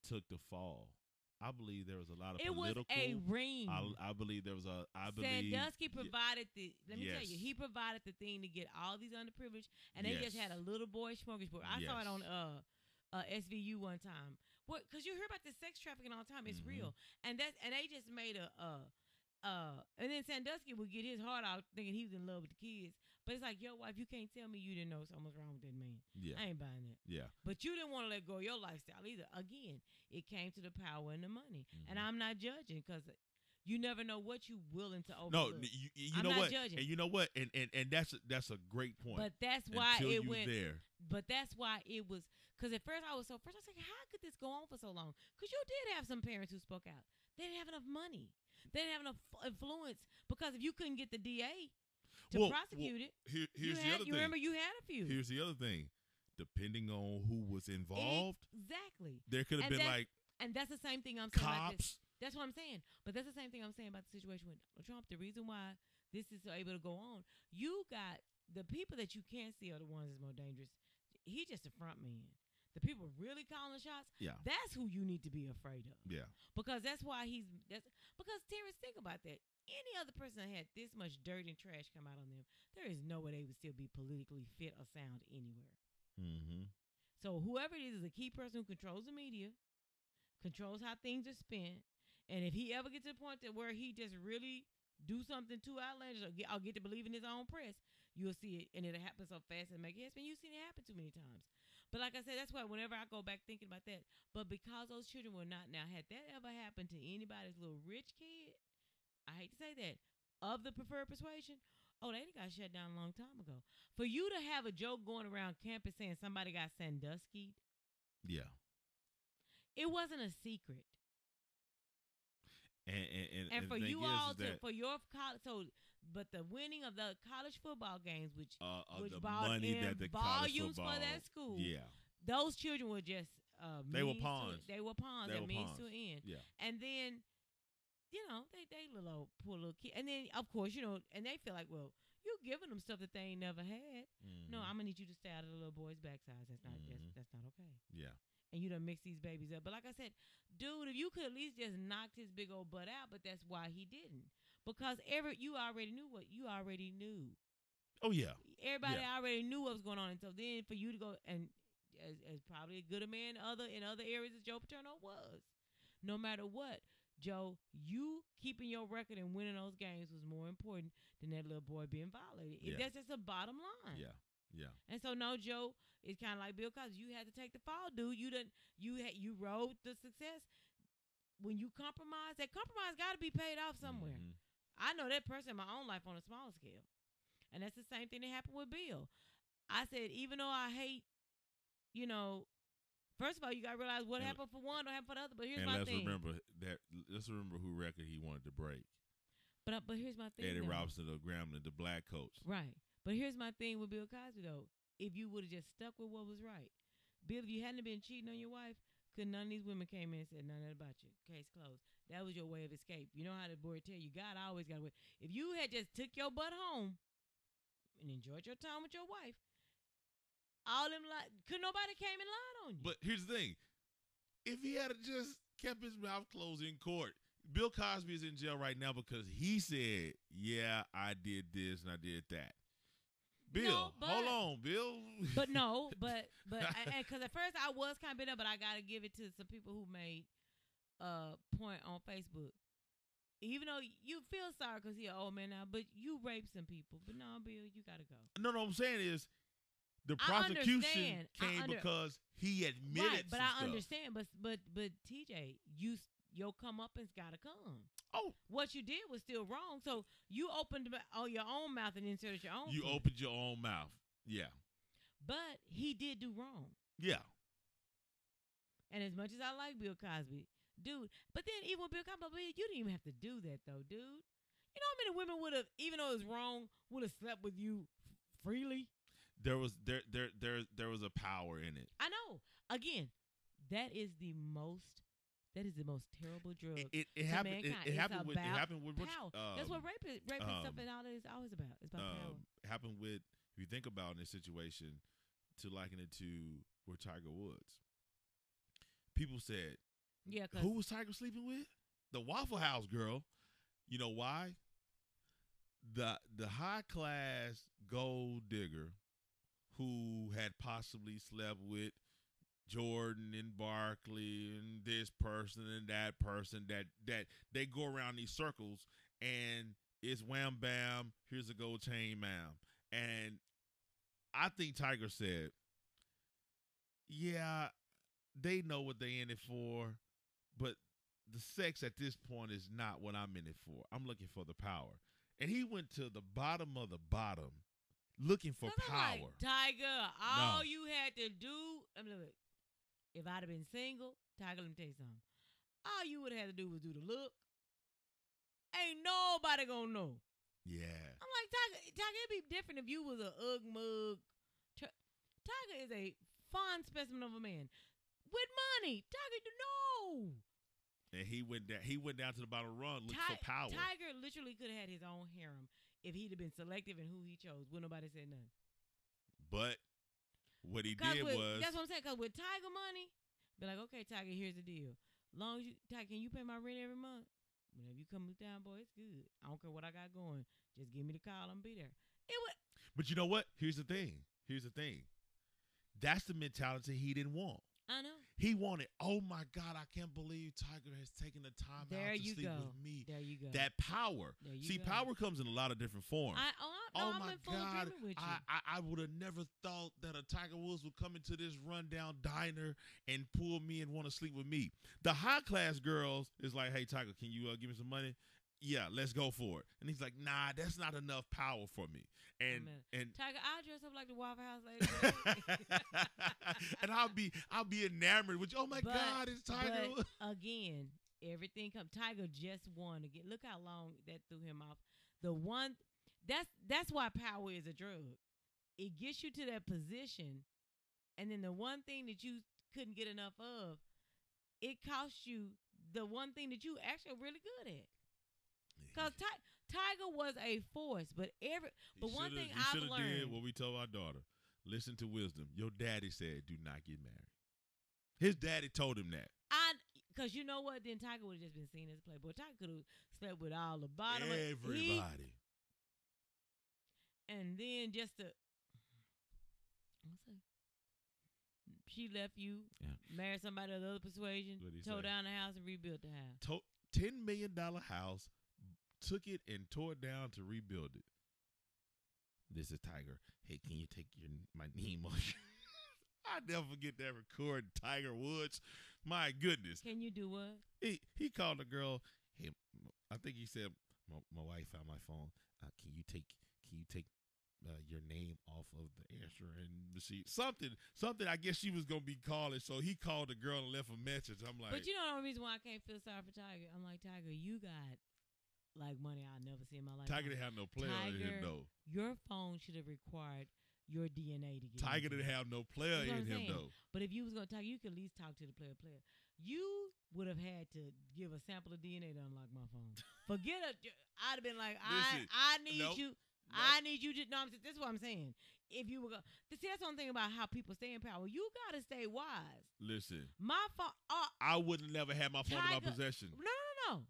took the fall. I believe there was a lot of political. It was a ring. I believe there was a. I believe Sandusky provided the. Let me tell you, he provided the thing to get all these underprivileged, and they just had a little boy smorgasbord. I saw it on SVU one time. What? Because you hear about the sex trafficking all the time. It's real, and they just made and then Sandusky would get his heart out thinking he was in love with the kids. But it's like, your wife, you can't tell me you didn't know something was wrong with that man. Yeah. I ain't buying that. Yeah. But you didn't want to let go of your lifestyle either. Again, it came to the power and the money. Mm-hmm. And I'm not judging because you never know what you're willing to overlook. No, I'm not judging. And you know what? And that's a great point. But that's why it went there. But that's why it was, because at first I was so frustrated. I was like, how could this go on for so long? Because you did have some parents who spoke out. They didn't have enough money. They didn't have enough influence because if you couldn't get the DA to prosecute it, you had a few. Here's the other thing. Depending on who was involved. Exactly. There could have been like. And that's the same thing I'm saying about this. That's what I'm saying. But that's the same thing I'm saying about the situation with Donald Trump. The reason why this is able to go on. You got the people that you can't see are the ones that's more dangerous. He's just a front man. The people really calling the shots, that's who you need to be afraid of. Yeah. Because that's why because terrorists, think about that. Any other person that had this much dirt and trash come out on them, there is no way they would still be politically fit or sound anywhere. Mm-hmm. So whoever it is a key person who controls the media, controls how things are spent, And if he ever gets to the point that where he just really do something too outlandish, or get to believe in his own press, you'll see it, and it'll happen so fast and make it happen. You've seen it happen too many times. But like I said, that's why whenever I go back thinking about that, but because those children were not, now had that ever happened to anybody's little rich kid, I hate to say that, of the preferred persuasion, oh, they got shut down a long time ago. For you to have a joke going around campus saying somebody got Sandusky'd. Yeah. It wasn't a secret. And for you all to, for your college, so, but the winning of the college football games, which the money that the volumes for that school, yeah, those children were just they were pawns. They were pawns. That means to an end. Yeah. And then, you know, they little poor little kid, and then of course, you know, and they feel like, well, you giving them stuff that they ain't never had. Mm-hmm. No, I'm gonna need you to stay out of the little boy's backsides. That's not that's not okay. Yeah. And you done mix these babies up. But like I said, dude, if you could at least just knocked his big old butt out, but that's why he didn't. Because you already knew what you already knew. Oh, yeah. Everybody already knew what was going on. And so then for you to go, and as probably a good a man in other areas as Joe Paterno was, no matter what, Joe, you keeping your record and winning those games was more important than that little boy being violated. Yeah. That's just the bottom line. Yeah. Yeah. And so no, Joe, it's kind of like Bill Cosby. You had to take the fall, dude. You rode the success. When you compromise, that compromise got to be paid off somewhere. Mm-hmm. I know that person in my own life on a smaller scale. And that's the same thing that happened with Bill. I said, even though I hate, you know, first of all, you got to realize what happened for one don't happen for the other. But here's my thing. Let's remember who record he wanted to break. But here's my thing. Eddie Robinson of Grambling, the black coach. Right. But here's my thing with Bill Cosby, though. If you would have just stuck with what was right, Bill, if you hadn't been cheating on your wife, could none of these women came in and said nothing about you. Case closed. That was your way of escape. You know how the boy tell you, God always got away. If you had just took your butt home and enjoyed your time with your wife, all them could nobody came and lied on you. But here's the thing. If he had just kept his mouth closed in court, Bill Cosby is in jail right now because he said, yeah, I did this and I did that. Bill, no, but, hold on, Bill. But no, but because at first I was kind of bitter, but I got to give it to some people who made a point on Facebook. Even though you feel sorry because he's an old man now, but you raped some people. But no, Bill, you got to go. No, what I'm saying is the prosecution came because he admitted right, but I understand. But TJ, your comeuppance got to come. Oh, what you did was still wrong. So you opened your own mouth and inserted your own. You foot. Opened your own mouth. Yeah. But he did do wrong. Yeah. And as much as I like Bill Cosby, dude, but then even with Bill Cosby, you didn't even have to do that though, dude. You know how many women would have, even though it was wrong, would have slept with you freely? There was a power in it. I know. Again, that is the most terrible drug. It happened with power. That's what rape and stuff and all that is always about. It's about power. Happened with, if you think about in this situation, to liken it to where Tiger Woods. People said, yeah, who was Tiger sleeping with? The Waffle House girl. You know why? The high class gold digger who had possibly slept with Jordan and Barkley and this person and that person that they go around these circles and it's wham bam, here's a gold chain, ma'am. And I think Tiger said, yeah, they know what they in it for, but the sex at this point is not what I'm in it for. I'm looking for the power. And he went to the bottom of the bottom looking for power. Like, Tiger, all you had to do, I mean, look, if I'd have been single, Tiger, let me tell you something. All you would have had to do was do the look. Ain't nobody gonna know. Yeah. I'm like, Tiger, it'd be different if you was a ug mug. Tiger is a fine specimen of a man with money. Tiger, and he went down to the bottom run looking for power. Tiger literally could have had his own harem if he'd have been selective in who he chose. Would nobody said nothing? But what he did was, that's what I'm saying. Cause with Tiger money, be like, okay, Tiger, here's the deal. Long as you, Tiger, can you pay my rent every month? Whenever you come down, boy, it's good. I don't care what I got going. Just give me the call. I'm be there. But you know what? Here's the thing. That's the mentality he didn't want. I know. He wanted, oh my God, I can't believe Tiger has taken the time out to sleep with me. There you go. That power. See, power comes in a lot of different forms. Oh my God, I would have never thought that a Tiger Woods would come into this rundown diner and pull me and want to sleep with me. The high class girls is like, hey, Tiger, can you give me some money? Yeah, let's go for it. And he's like, nah, that's not enough power for me. And Tiger, I'll dress up like the Waffle House lady. And I'll be enamored with you. Oh my God, it's Tiger. But again, everything comes. Tiger just won again. Look how long that threw him off. The one that's why power is a drug. It gets you to that position, and then the one thing that you couldn't get enough of, it costs you the one thing that you actually are really good at. Because Tiger was a force, but one thing I've learned. You should have did what we told our daughter. Listen to wisdom. Your daddy said, do not get married. His daddy told him that. Because you know what? Then Tiger would have just been seen as a playboy. Tiger could have slept with all the bottom. Everybody. And then just to, what's that? She left you, married somebody of the other persuasion, tore down the house and rebuilt the house. $10 million house. Took it and tore it down to rebuild it. This is Tiger. Hey, can you take my name off? I never forget that recording, Tiger Woods. My goodness. Can you do what? He called the girl. Hey, I think he said my wife found my phone. Can you take your name off of the answering machine? Something. I guess she was gonna be calling, so he called the girl and left a message. I'm like, but you know the only reason why I can't feel sorry for Tiger. I'm like, Tiger, you got like money I'll never see in my life. Tiger didn't have no player in him, though. Your phone should have required your DNA to get Tiger didn't have no player in him, though. But if you was going to talk, you could at least talk to the player. You would have had to give a sample of DNA to unlock my phone. Forget it. I'd have been like, I need you to. No, this is what I'm saying. If you were going to see, that's one thing about how people stay in power. You got to stay wise. Listen. My phone. I wouldn't never have my phone in my possession. No.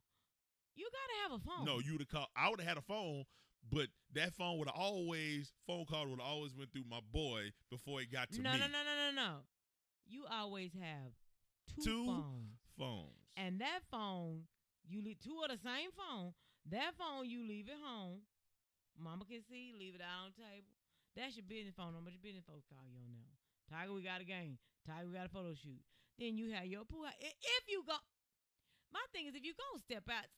You gotta have a phone. No, you would have called. I would have had a phone, but that phone would have always went through my boy before it got to me. No. You always have two phones. And that phone, you leave two of the same phone. That phone you leave at home. Mama can see. Leave it out on the table. That's your business phone number. Your business folks call you on that one. Tiger, we got a game. Tiger, we got a photo shoot. Then you have your pool. If you go. My thing is, if you're going to step out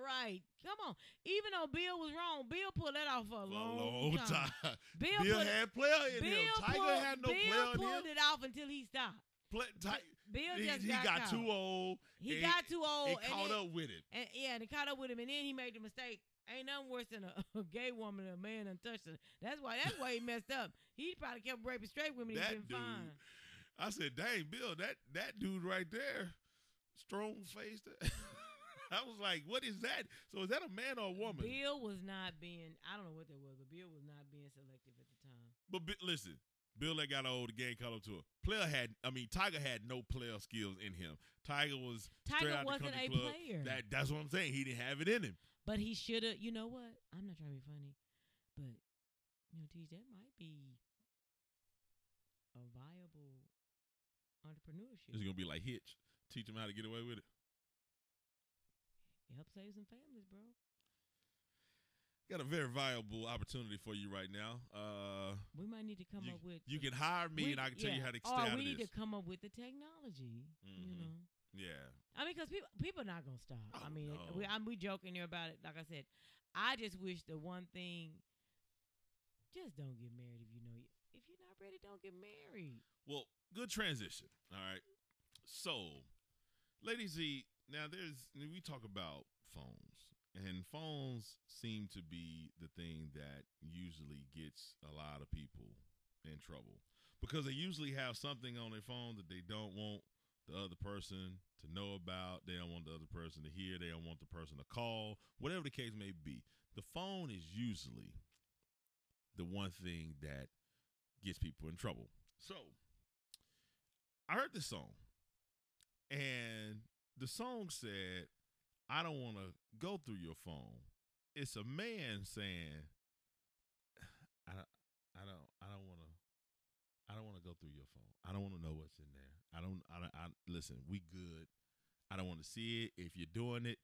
right. Come on. Even though Bill was wrong, Bill pulled that off for a long time. Bill had player in him. Tiger had no player in him. Bill pulled it off until he stopped. Bill just got too old. He got too old. And caught up with it. And it caught up with him. And then he made the mistake. Ain't nothing worse than a gay woman or a man untouched. That's why he messed up. He probably kept raping straight women. That dude. Fine. I said, dang, Bill, that dude right there. Strong faced. I was like, what is that? So is that a man or a woman? Bill was not being, I don't know what that was, but Bill was not being selective at the time. But listen, Bill that got old, the game called up to him. Tiger had no player skills in him. Tiger wasn't a player. That's what I'm saying. He didn't have it in him. But he should have, you know what? I'm not trying to be funny, but, you know, TJ, that might be a viable entrepreneurship. It's going to be like Hitch. Teach them how to get away with it. It helps save some families, bro. Got a very viable opportunity for you right now. We might need to come up with. You can hire me, and I can tell you how to stay out of this. Or we need to come up with the technology. Mm-hmm. You know. Yeah. I mean, because people are not gonna stop. Oh, I mean, no. we joking here about it. Like I said, I just wish the one thing. Just don't get married if you know you. If you're not ready, don't get married. Well, good transition. All right. So. Lady Z, now we talk about phones, and phones seem to be the thing that usually gets a lot of people in trouble because they usually have something on their phone that they don't want the other person to know about. They don't want the other person to hear. They don't want the person to call, whatever the case may be. The phone is usually the one thing that gets people in trouble. So I heard this song. And the song said, I don't want to go through your phone. It's a man saying, I don't want to go through your phone. I don't want to know what's in there. Listen, we good. I don't want to see it. If you're doing it,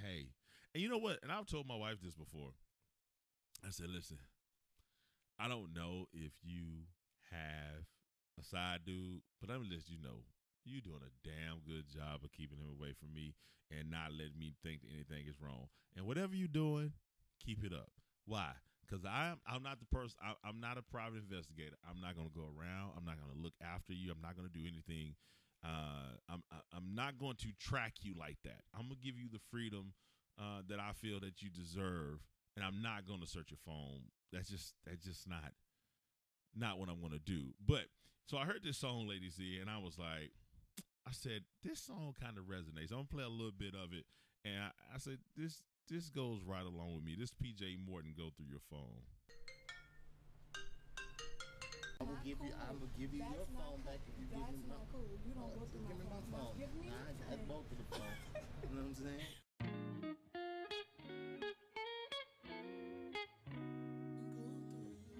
hey. And you know what? And I've told my wife this before. I said, listen, I don't know if you have a side dude, but I'm going to let you know, you're doing a damn good job of keeping him away from me and not letting me think that anything is wrong. And whatever you're doing, keep it up. Why? Because I'm not the person. I'm not a private investigator. I'm not going to go around. I'm not going to look after you. I'm not going to do anything. I'm not going to track you like that. I'm going to give you the freedom that I feel that you deserve, and I'm not going to search your phone. That's just not what I'm going to do. But so I heard this song, Lady Z, and I was like, I said, this song kind of resonates. I'm going to play a little bit of it. And I said, this goes right along with me. This PJ Morton, Go Through Your Phone. I'm gonna give you your phone back if you give me my phone. You don't go through my phone. I had both of the phone. You know what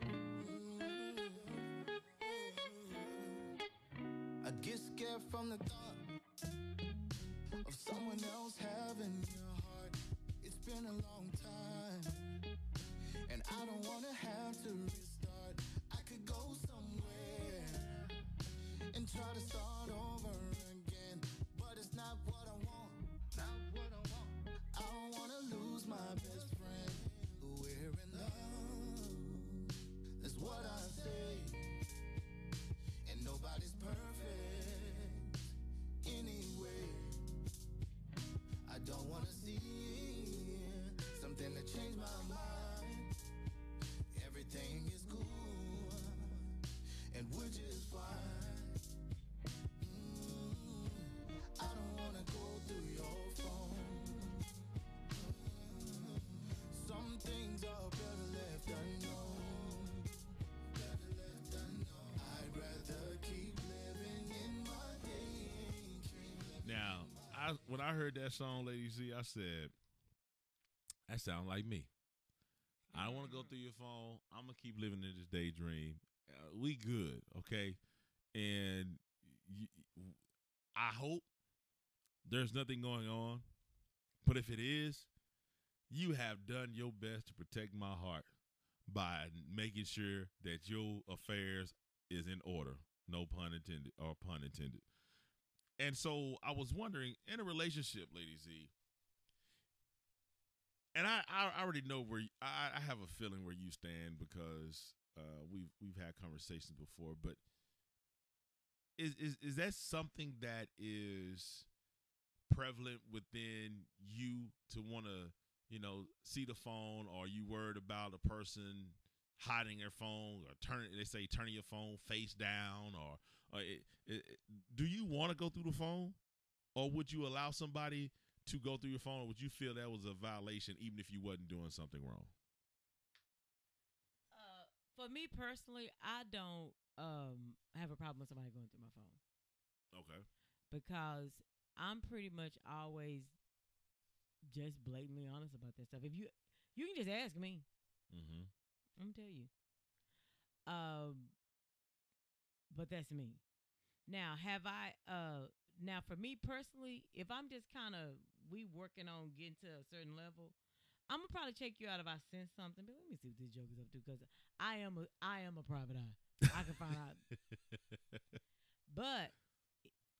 I'm saying? I get scared from the thought of someone else having your heart. It's been a long time, and I don't wanna have to restart. Go somewhere and try to start over again, but it's not what I want. I don't want to lose my best friend. We're in love, that's what I say, and nobody's perfect anyway. I don't want to see something that changed my mind. Everything is cool, which is fine. I don't wanna go through your phone. Some things are better left unknown. I'd rather keep living in my day. Now, when I heard that song, Lady Z, I said, that sounds like me. I don't wanna go through your phone. I'm gonna keep living in this daydream. We good, okay? And I hope there's nothing going on, but if it is, you have done your best to protect my heart by making sure that your affairs is in order, no pun intended, or pun intended. And so I was wondering, in a relationship, Lady Z, and I already know where I have a feeling where you stand, because we've had conversations before, but is that something that is prevalent within you to want to, see the phone? Or are you worried about a person hiding their phone, or turning your phone face down, or do you want to go through the phone, or would you allow somebody to go through your phone, or would you feel that was a violation even if you wasn't doing something wrong? For me personally, I don't have a problem with somebody going through my phone. Okay. Because I'm pretty much always just blatantly honest about that stuff. If you can just ask me. Mm-hmm. I'm gonna tell you. But that's me. Now, now for me personally, if I'm just we working on getting to a certain level, I'm gonna probably check you out if I sense something. But let me see what this joke is up to, because I am a private eye. I can find out. But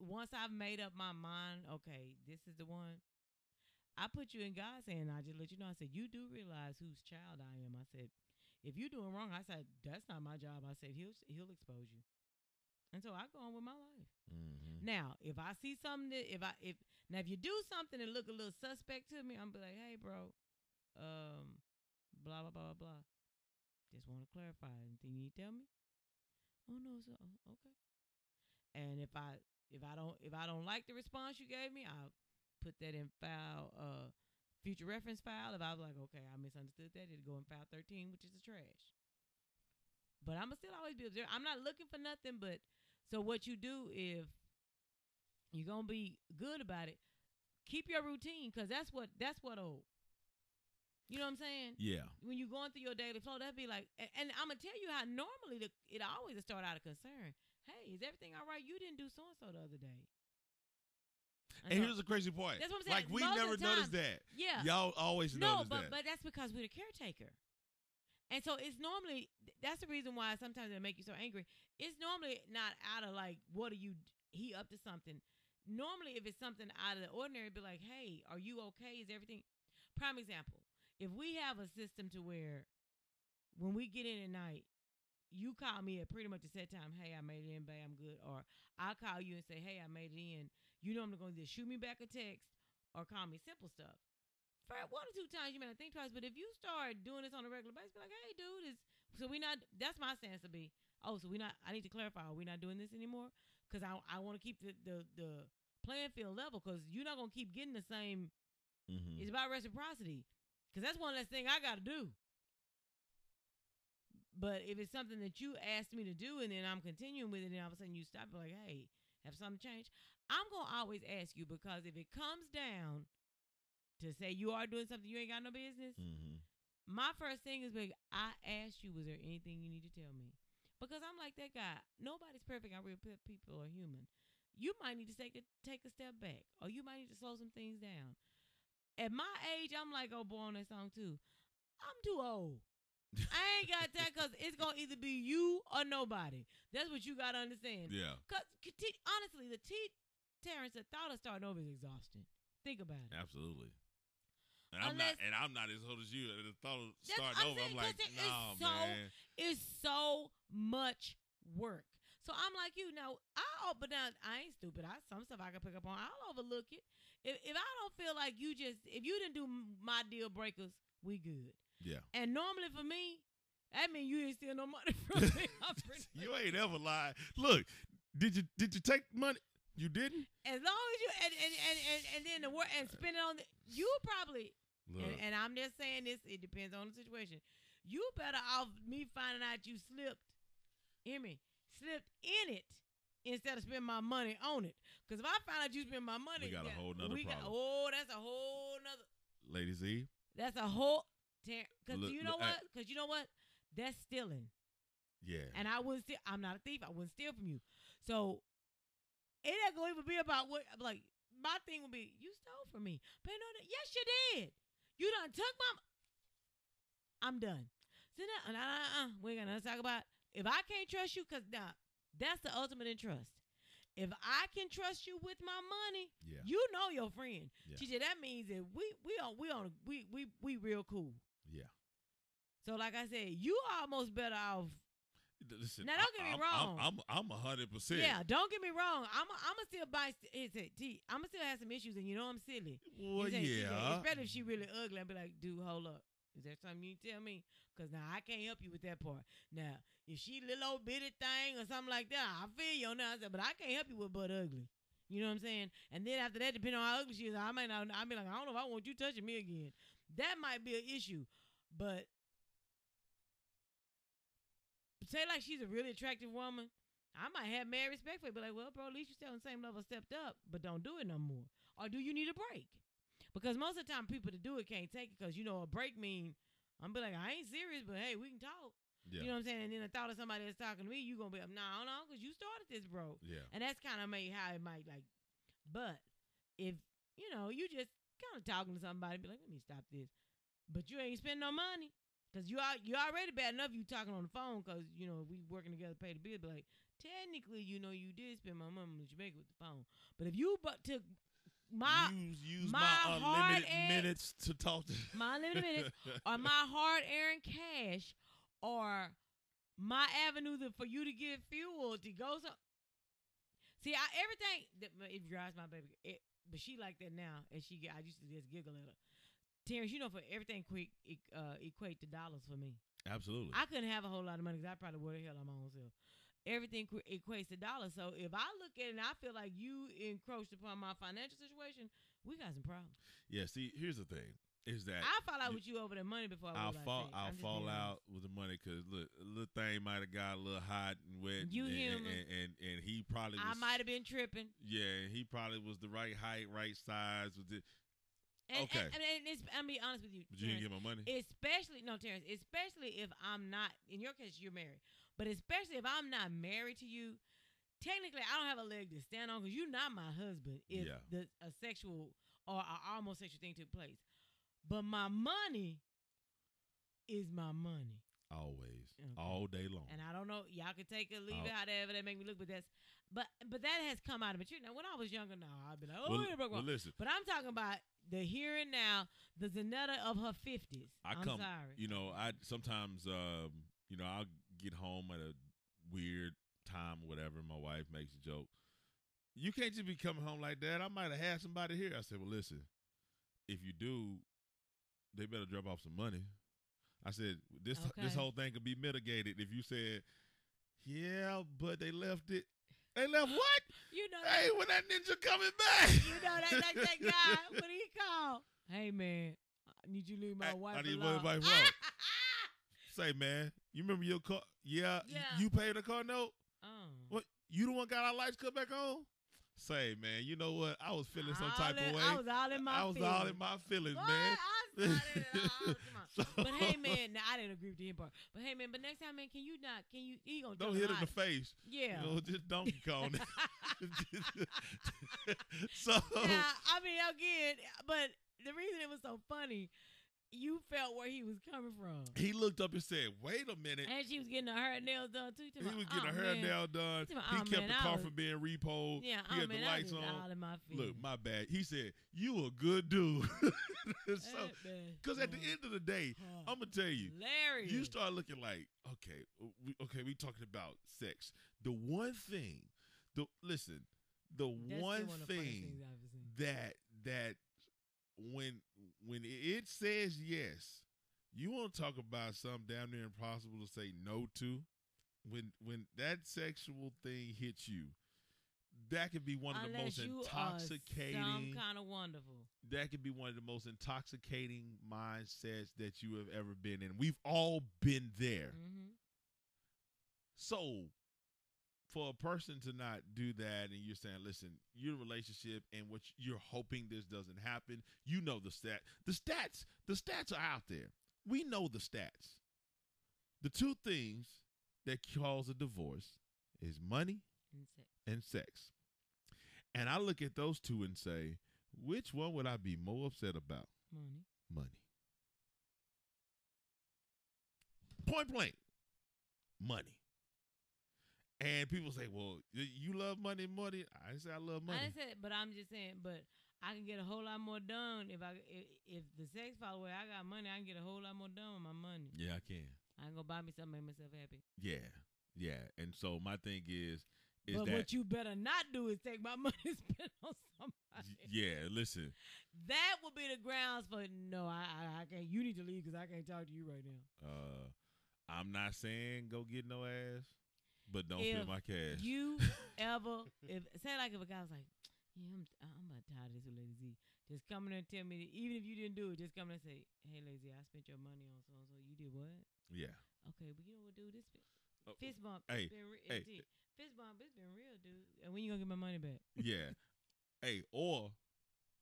once I've made up my mind, okay, this is the one. I put you in God's hand. I just let you know. I said, you do realize whose child I am. I said, if you're doing wrong, I said, that's not my job. I said, he'll expose you. And so I go on with my life. Mm-hmm. Now, if I see something, if you do something and look a little suspect to me, I'm be like, hey, bro. Blah blah blah blah. Just want to clarify. Anything you need to tell me? Oh no, so okay. And if I don't like the response you gave me, I'll put that in file future reference file. If I was like, okay, I misunderstood that, it'd go in file 13, which is the trash. But I'ma still always be observant. I'm not looking for nothing, but so what you do, if you're gonna be good about it, keep your routine, cause that's what. You know what I'm saying? Yeah. When you're going through your daily flow, that'd be like, and I'm going to tell you how normally it always start out of concern. hey, is everything all right? You didn't do so-and-so the other day. And here's the crazy part. That's what I'm saying. Like, we never noticed that. Yeah. Y'all always notice that. No, but that's because we're the caretaker. And so it's normally, that's the reason why sometimes it'll make you so angry. It's normally not out of like, what are you, he up to something. Normally, if it's something out of the ordinary, it'd be like, hey, are you okay? Is everything? Prime example, if we have a system to where when we get in at night, you call me at pretty much the set time, hey, I made it in, babe, I'm good. Or I'll call you and say, hey, I made it in. You know I'm going to either shoot me back a text or call me simple stuff. For one or two times, you may not think twice, but if you start doing this on a regular basis, be like, hey, dude, so we not, that's my stance to be, oh, so we not, I need to clarify, are we not doing this anymore? Because I want to keep the playing field level, because you're not going to keep getting the same, mm-hmm. It's about reciprocity. Because that's one less thing I got to do. But if it's something that you asked me to do and then I'm continuing with it and all of a sudden you stop, like, hey, have something changed? I'm going to always ask you, because if it comes down to say you are doing something you ain't got no business, mm-hmm. My first thing is, like, I asked you, was there anything you need to tell me? Because I'm like that guy. Nobody's perfect. I real people are human. You might need to take a step back, or you might need to slow some things down. At my age, I'm like, oh, boy, on that song, too. I'm too old. I ain't got that, because it's going to either be you or nobody. That's what you got to understand. Yeah. Because, honestly, the Terrence, the thought of starting over is exhausting. Think about it. Absolutely. And I'm not as old as you. And the thought of starting over, I'm like, no, man. It's so much work. So I'm like, you know, but now I ain't stupid. Some stuff I can pick up on. I'll overlook it. If I don't feel like you just, if you didn't do my deal breakers, we good. Yeah. And normally for me, that means you ain't steal no money from me. You ain't ever lied. Look, did you take money? You didn't. As long as you and then the work and spend it on you probably. Look. And I'm just saying this. It depends on the situation. You better off me finding out you slipped. Hear me. Slipped in it instead of spending my money on it. Because if I find out you spend my money, we got a whole nother problem. That's a whole nother. Lady Z. That's a whole. Because you know what? That's stealing. Yeah. And I wouldn't steal. I'm not a thief. I wouldn't steal from you. So it ain't going to even be about what. Like, my thing would be, you stole from me. But no, yes, you did. You done took my. I'm done. So now, we're going to talk about. If I can't trust you, because that's the ultimate in trust. If I can trust you with my money, yeah. You know your friend. Yeah. She said that means that we real cool. Yeah. So like I said, you are almost better off. Listen, now don't get me wrong. I'm 100%. Yeah, don't get me wrong. I'm still buy. I'm still have some issues, and you know I'm silly. Well, yeah. It's better if she really ugly and be like, dude, hold up. Is there something you can tell me? Because now I can't help you with that part. Now, if she little old bitty thing or something like that, I feel you now. But I can't help you with butt ugly. You know what I'm saying? And then after that, depending on how ugly she is, I might not. I'll be like, I don't know if I want you touching me again. That might be an issue. But say like she's a really attractive woman, I might have mad respect for it. But like, well, bro, at least you're still on the same level, stepped up. But don't do it no more. Or do you need a break? Because most of the time, people that do it can't take it, because, you know, a break mean, I'm be like, I ain't serious, but, hey, we can talk. Yeah. You know what I'm saying? And then the thought of somebody that's talking to me, you going to be like, no, because you started this, bro. Yeah. And that's kind of how it might, like, but if, you know, you just kind of talking to somebody, be like, let me stop this. But you ain't spending no money, because you already bad enough you talking on the phone, because, you know, we working together to pay the bill. But, like, technically, you know, you did spend my money in Jamaica with the phone. But if you took... Use my unlimited minutes to talk to my unlimited minutes, or my hard-earned cash, or my avenue for you to get fuel to go. So, see, everything it drives my baby. But she like that now, and I used to just giggle at her. Terrence, you know, for everything quick equate to dollars for me. Absolutely, I couldn't have a whole lot of money because I probably would have held on my own self. Everything equates to dollars. So if I look at it and I feel like you encroached upon my financial situation, we got some problems. Yeah, see, here's the thing. Is that I fall out with you over the money before I realize that. I'll fall out with the money because, look, a little thing might have got a little hot and wet. You human. And he probably was. I might have been tripping. Yeah, and he probably was the right height, right size. With it. Okay. I'm be honest with you. But you didn't get my money. Especially if I'm not, in your case, you're married. But especially if I'm not married to you, technically I don't have a leg to stand on because you're not my husband if a sexual or a almost sexual thing took place. But my money is my money. Always. Okay. All day long. And I don't know, y'all can take it, leave it, however they make me look, but that's but that has come out of maturity. Now when I was younger, I'd be like, listen. But I'm talking about the here and now, the Zanetta of her 50s. I'm sorry. You know, I sometimes you know, I'll get home at a weird time or whatever, my wife makes a joke. You can't just be coming home like that. I might have had somebody here. I said, well, listen, if you do, they better drop off some money. I said, this whole thing could be mitigated if you said, yeah, but they left it. They left what? You know, hey, when that ninja coming back. You know, that guy, what do you call? Hey, man, I need you to leave my wife alone. My wife alone. Say, man, you remember your car? Yeah. You paid the car note? What? You the one got our lights cut back on? Say, man, you know what? I was feeling some type of way. I was all in my feelings. What? Man. So, but hey man, I didn't agree with the end part. But hey man, but next time man, can you he gonna don't hit him in the face. Yeah. You know, just donkey call. So yeah, I mean again, but the reason it was so funny, you felt where he was coming from. He looked up and said, wait a minute. And she was getting her nails done too. He was getting her nails done. He kept the car from being repoed. Yeah, he had the lights on. Look, my bad. He said, you a good dude. So, because at the end of the day, I'm going to tell you, hilarious. You start looking like, okay, we talking about sex. The one thing, the one thing that when it says yes, you want to talk about something damn near impossible to say no to. When that sexual thing hits you, that could be one of the most intoxicating. Some kind of wonderful. That could be one of the most intoxicating mindsets that you have ever been in. We've all been there. Mm-hmm. So, for a person to not do that, and you're saying, "Listen, your relationship and what you're hoping this doesn't happen." You know the stats are out there. We know the stats. The two things that cause a divorce is money and sex. And I look at those two and say, which one would I be more upset about? Money. Point blank, money. And people say, well, you love money. I didn't say I love money. I didn't say it, but I'm just saying, but I can get a whole lot more done if the sex follow away, I got money, I can get a whole lot more done with my money. Yeah, I can. I can go buy me something, make myself happy. Yeah, yeah. And so my thing is but that. But what you better not do is take my money and spend on somebody. Yeah, listen. That will be the grounds for, no, I can't. You need to leave because I can't talk to you right now. I'm not saying go get no ass. But don't feel my cash. If a guy was like, yeah, I'm about tired of this with Lady Z. Just come in and tell me, even if you didn't do it, just come in and say, hey, Lady Z, I spent your money on so-and-so. You did what? Yeah. Okay, but you know what, dude? This fist bump. Fist bump, it's been real, dude. And when you going to get my money back? Yeah. Hey, or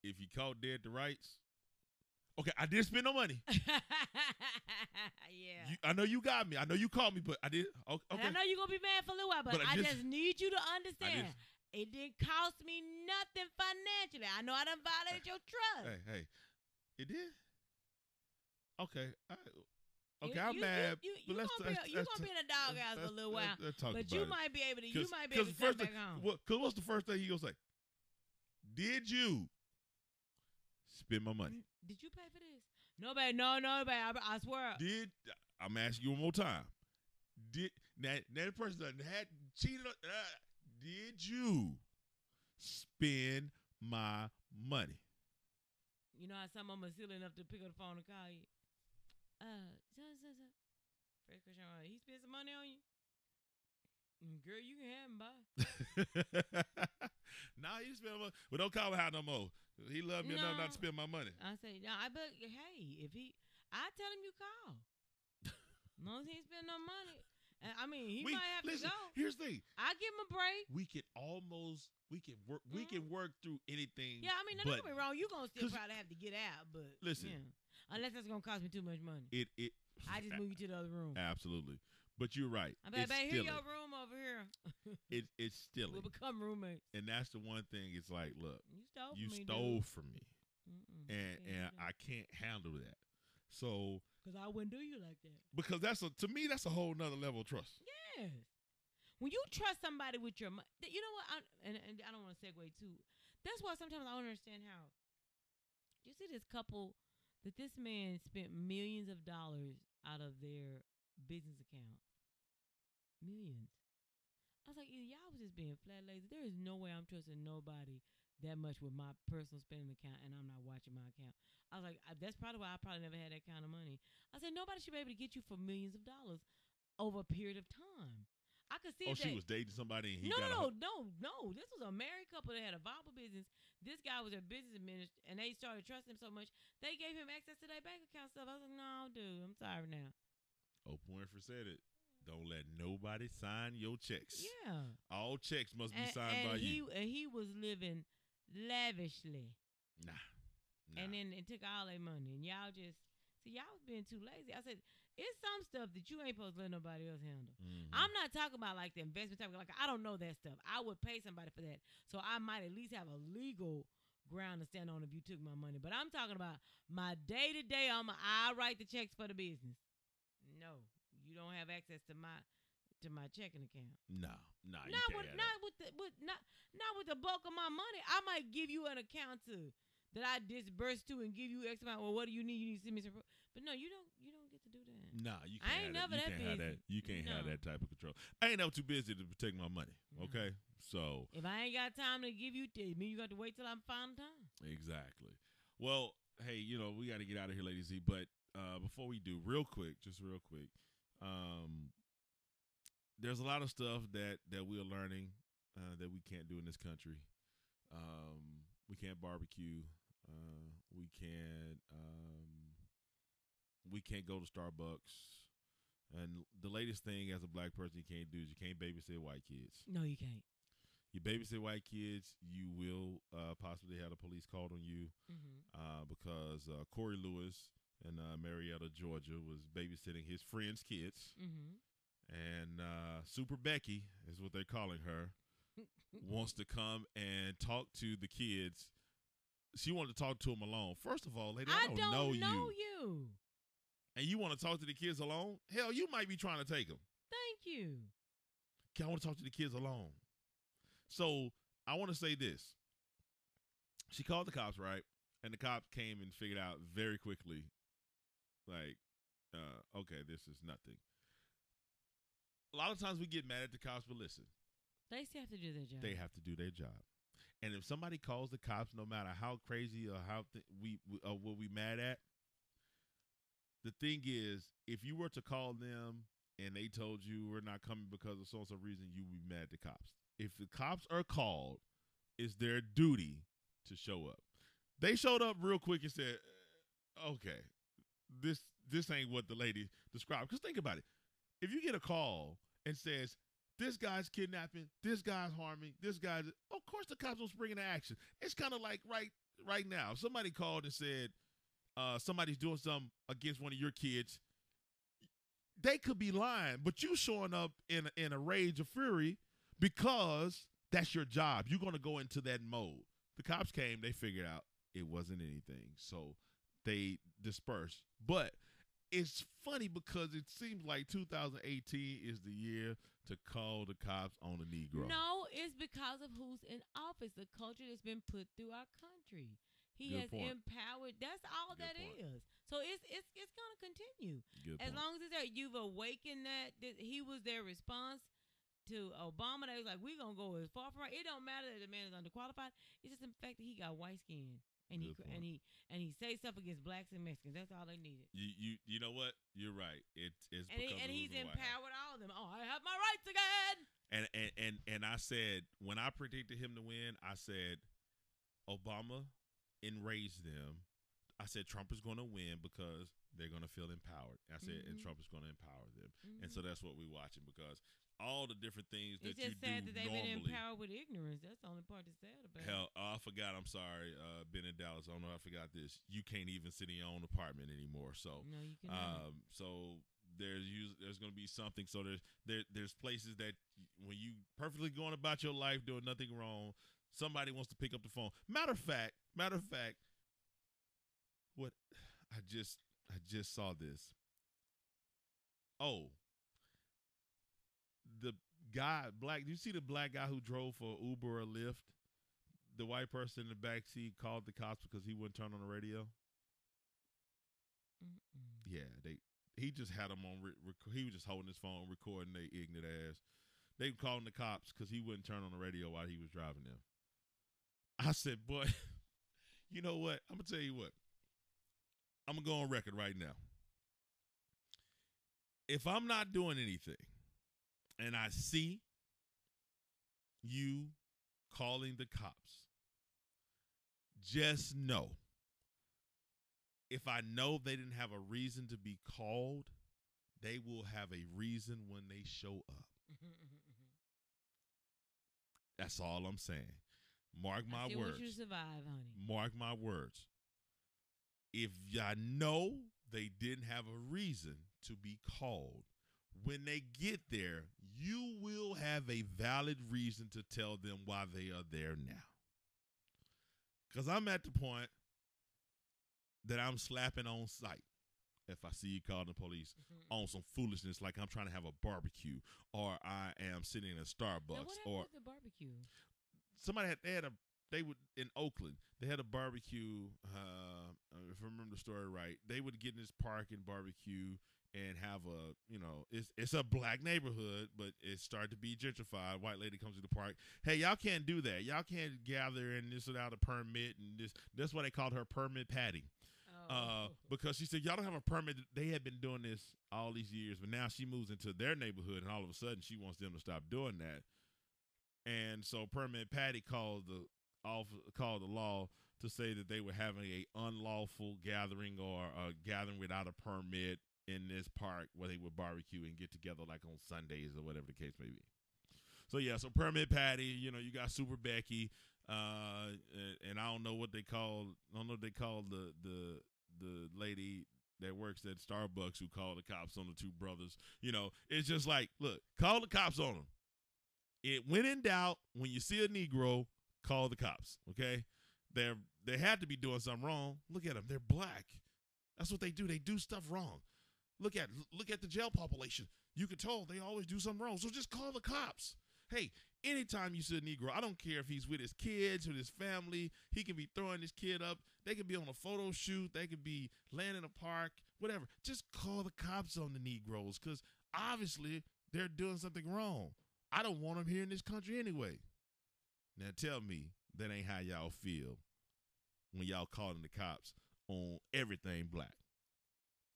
if you caught dead to rights, okay, I didn't spend no money. Yeah. I know you got me. I know you called me, but I did. Okay. And I know you're going to be mad for a little while, but I just need you to understand. It didn't cost me nothing financially. I know I done violated your trust. Hey. It did? Okay. I'm mad. You're going to be in a doghouse for a little while, but you might be able to come back home. Because what's the first thing you're going to say? Did you spend my money? Did you pay for this? No, babe. I swear. I'm asking you one more time. That person done had cheated on, did you spend my money? You know how some of them are silly enough to pick up the phone and call you. First question, he spent some money on you? Girl, you can have him, bye. Nah, he spent money. Well, don't call me out no more. He loved me enough not to spend my money. I say, but hey, I tell him you call. As long as he ain't spend no money. I mean, he might have to go. Here's the thing. I give him a break. We can work through anything. Yeah, I mean, don't get me wrong. You're going to still probably have to get out, but listen. Yeah. Unless that's going to cost me too much money. I just move you to the other room. Absolutely. But you're right. I'm like, babe, here's your room over here. It's still. We'll become roommates. And that's the one thing. It's like, look, you stole from me. And I can't handle that. So. Because I wouldn't do you like that. Because to me, that's a whole nother level of trust. Yes. When you trust somebody with your money, you know what? And I don't want to segue too. That's why sometimes I don't understand how. You see this couple that this man spent millions of dollars out of their business account. Millions. I was like, y'all was just being flat lazy. There is no way I'm trusting nobody that much with my personal spending account, and I'm not watching my account. I was like, that's probably why I probably never had that kind of money. I said, nobody should be able to get you for millions of dollars over a period of time. I could see that. Oh, she was dating somebody and he got her. No. This was a married couple that had a viable business. This guy was their business administrator, and they started trusting him so much, they gave him access to their bank account stuff. I was like, no, dude, I'm sorry now. Oprah Winfrey said it. Don't let nobody sign your checks. Yeah. All checks must be signed by you. And he was living lavishly. Nah. And then it took all their money, and y'all just... See, y'all was being too lazy. I said, it's some stuff that you ain't supposed to let nobody else handle. Mm-hmm. I'm not talking about like the investment type. Like, I don't know that stuff. I would pay somebody for that. So I might at least have a legal ground to stand on if you took my money. But I'm talking about my day-to-day. I write the checks for the business. No, you don't have access to my checking account. No, you can't have that. Not with the bulk of my money. I might give you an account to... that I disburse to and give you X amount. Well, what do you need? You need to send me some. But no, you don't get to do that. Nah, you can't. I ain't never that busy. You can't have that type of control. I ain't never too busy to protect my money. No. Okay, so if I ain't got time to give you, you got to wait till I'm found time. Exactly. Well, hey, we got to get out of here, Lady Z. But before we do, real quick, there's a lot of stuff that we are learning that we can't do in this country. We can't barbecue. We can't go to Starbucks. And the latest thing as a black person you can't do is you can't babysit white kids. No, you can't. You babysit white kids, you will possibly have the police called on you because Corey Lewis in Marietta, Georgia, was babysitting his friend's kids. Mm-hmm. And Super Becky is what they're calling her. Wants to come and talk to the kids. She wanted to talk to them alone. First of all, lady, I don't know you. And you want to talk to the kids alone? Hell, you might be trying to take them. Thank you. I want to talk to the kids alone. So I want to say this. She called the cops, right? And the cops came and figured out very quickly, like, okay, this is nothing. A lot of times we get mad at the cops, but listen. They still have to do their job. They have to do their job. And if somebody calls the cops, no matter how crazy or how what we mad at, the thing is, if you were to call them and they told you we're not coming because of so-and-so reason, you would be mad at the cops. If the cops are called, it's their duty to show up. They showed up real quick and said, okay, this ain't what the lady described. Because think about it. If you get a call and says, this guy's kidnapping, this guy's harming, this guy's... Of course the cops will spring into action. It's kind of like right now. If somebody called and said somebody's doing something against one of your kids, they could be lying, but you showing up in a rage of fury because that's your job. You're going to go into that mode. The cops came. They figured out it wasn't anything, so they dispersed. But... it's funny because it seems like 2018 is the year to call the cops on a Negro. No, it's because of who's in office, the culture that's been put through our country. He Good has point. Empowered. That's all Good that point. Is. So it's going to continue. Good as point. Long as it's there, you've awakened that he was their response to Obama. They was like, we're going to go as far from right. It don't matter that the man is underqualified. It's just the fact that he got white skin. And he say stuff against blacks and Mexicans. That's all they needed. You know what? You're right. It's and he's empowered all of them. Oh, I have my rights again. And I said when I predicted him to win, I said Obama enraged them. I said Trump is going to win because they're going to feel empowered. I said and Trump is going to empower them. Mm-hmm. And so that's what we're watching because all the different things that you do normally. It's just sad that they've been empowered with ignorance. That's the only part that's sad about it. Hell, I forgot. I'm sorry. Been in Dallas. I don't know. I forgot this. You can't even sit in your own apartment anymore. So, no, you can't. So there's going to be something. So there's places that when you perfectly going about your life doing nothing wrong, somebody wants to pick up the phone. Matter of fact, what I just saw this. Oh, the guy, do you see the black guy who drove for Uber or Lyft? The white person in the backseat called the cops because he wouldn't turn on the radio. Mm-mm. Yeah, he just had him on. He was just holding his phone, recording their ignorant ass. They were calling the cops because he wouldn't turn on the radio while he was driving them. I said, boy, you know what? I'm going to tell you what. I'm going to go on record right now. If I'm not doing anything and I see you calling the cops, just know, if I know they didn't have a reason to be called, they will have a reason when they show up. That's all I'm saying. Mark my words. I still want you to survive, honey. Mark my words. If I know they didn't have a reason to be called, when they get there, you will have a valid reason to tell them why they are there now. Because I'm at the point that I'm slapping on sight if I see you calling the police on some foolishness, like I'm trying to have a barbecue or I am sitting in a Starbucks. Now, what happened with the barbecue? Somebody they would in Oakland, they had a barbecue. If I remember the story right, they would get in this park and barbecue and have a, you know, it's a black neighborhood, but it started to be gentrified. White lady comes to the park. Hey, y'all can't do that. Y'all can't gather in this without a permit. And this, that's why they called her Permit Patty. Because she said, y'all don't have a permit. They had been doing this all these years, but now she moves into their neighborhood, and all of a sudden she wants them to stop doing that. And so Permit Patty called the law to say that they were having a unlawful gathering or a gathering without a permit in this park where they would barbecue and get together like on Sundays or whatever the case may be. So, yeah, so Permit Patty, you know, you got Super Becky, and I don't know what they call, the lady that works at Starbucks who called the cops on the two brothers. You know, it's just like, look, call the cops on them. It when in doubt, when you see a Negro, call the cops, okay? They had to be doing something wrong. Look at them. They're black. That's what they do. They do stuff wrong. Look at the jail population. You can tell they always do something wrong. So just call the cops. Hey, anytime you see a Negro, I don't care if he's with his kids, with his family. He can be throwing his kid up. They can be on a photo shoot. They can be laying in a park, whatever. Just call the cops on the Negroes because obviously they're doing something wrong. I don't want them here in this country anyway. Now tell me that ain't how y'all feel when y'all calling the cops on everything black.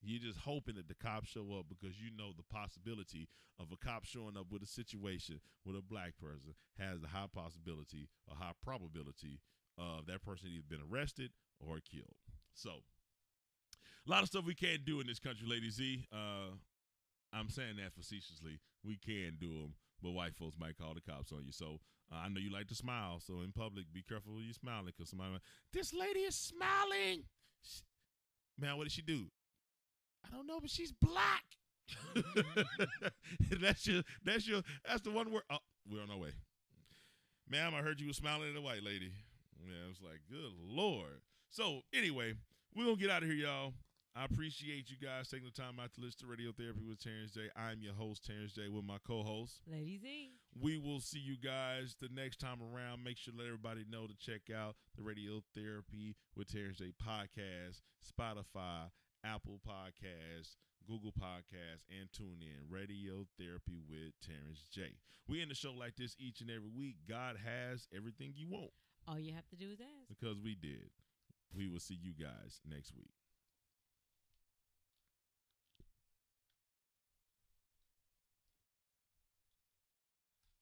You're just hoping that the cops show up because you know the possibility of a cop showing up with a situation with a black person has the high possibility or high probability of that person either been arrested or killed. So a lot of stuff we can't do in this country, Lady Z. I'm saying that facetiously. We can do them, but white folks might call the cops on you. So I know you like to smile. So in public, be careful when you're smiling because somebody might, this lady is smiling. Man, what did she do? I don't know, but she's black. That's the one word. Oh, we're on our way. Ma'am, I heard you were smiling at a white lady. Yeah, I was like, good Lord. So anyway, we're going to get out of here, y'all. I appreciate you guys taking the time out to listen to Radio Therapy with Terrence J. I'm your host, Terrence J, with my co-host, Lady Z. We will see you guys the next time around. Make sure to let everybody know to check out the Radio Therapy with Terrence J podcast, Spotify, Apple Podcasts, Google Podcasts, and TuneIn. Radio Therapy with Terrence J. We end the show like this each and every week. God has everything you want. All you have to do is ask. Because we did. We will see you guys next week.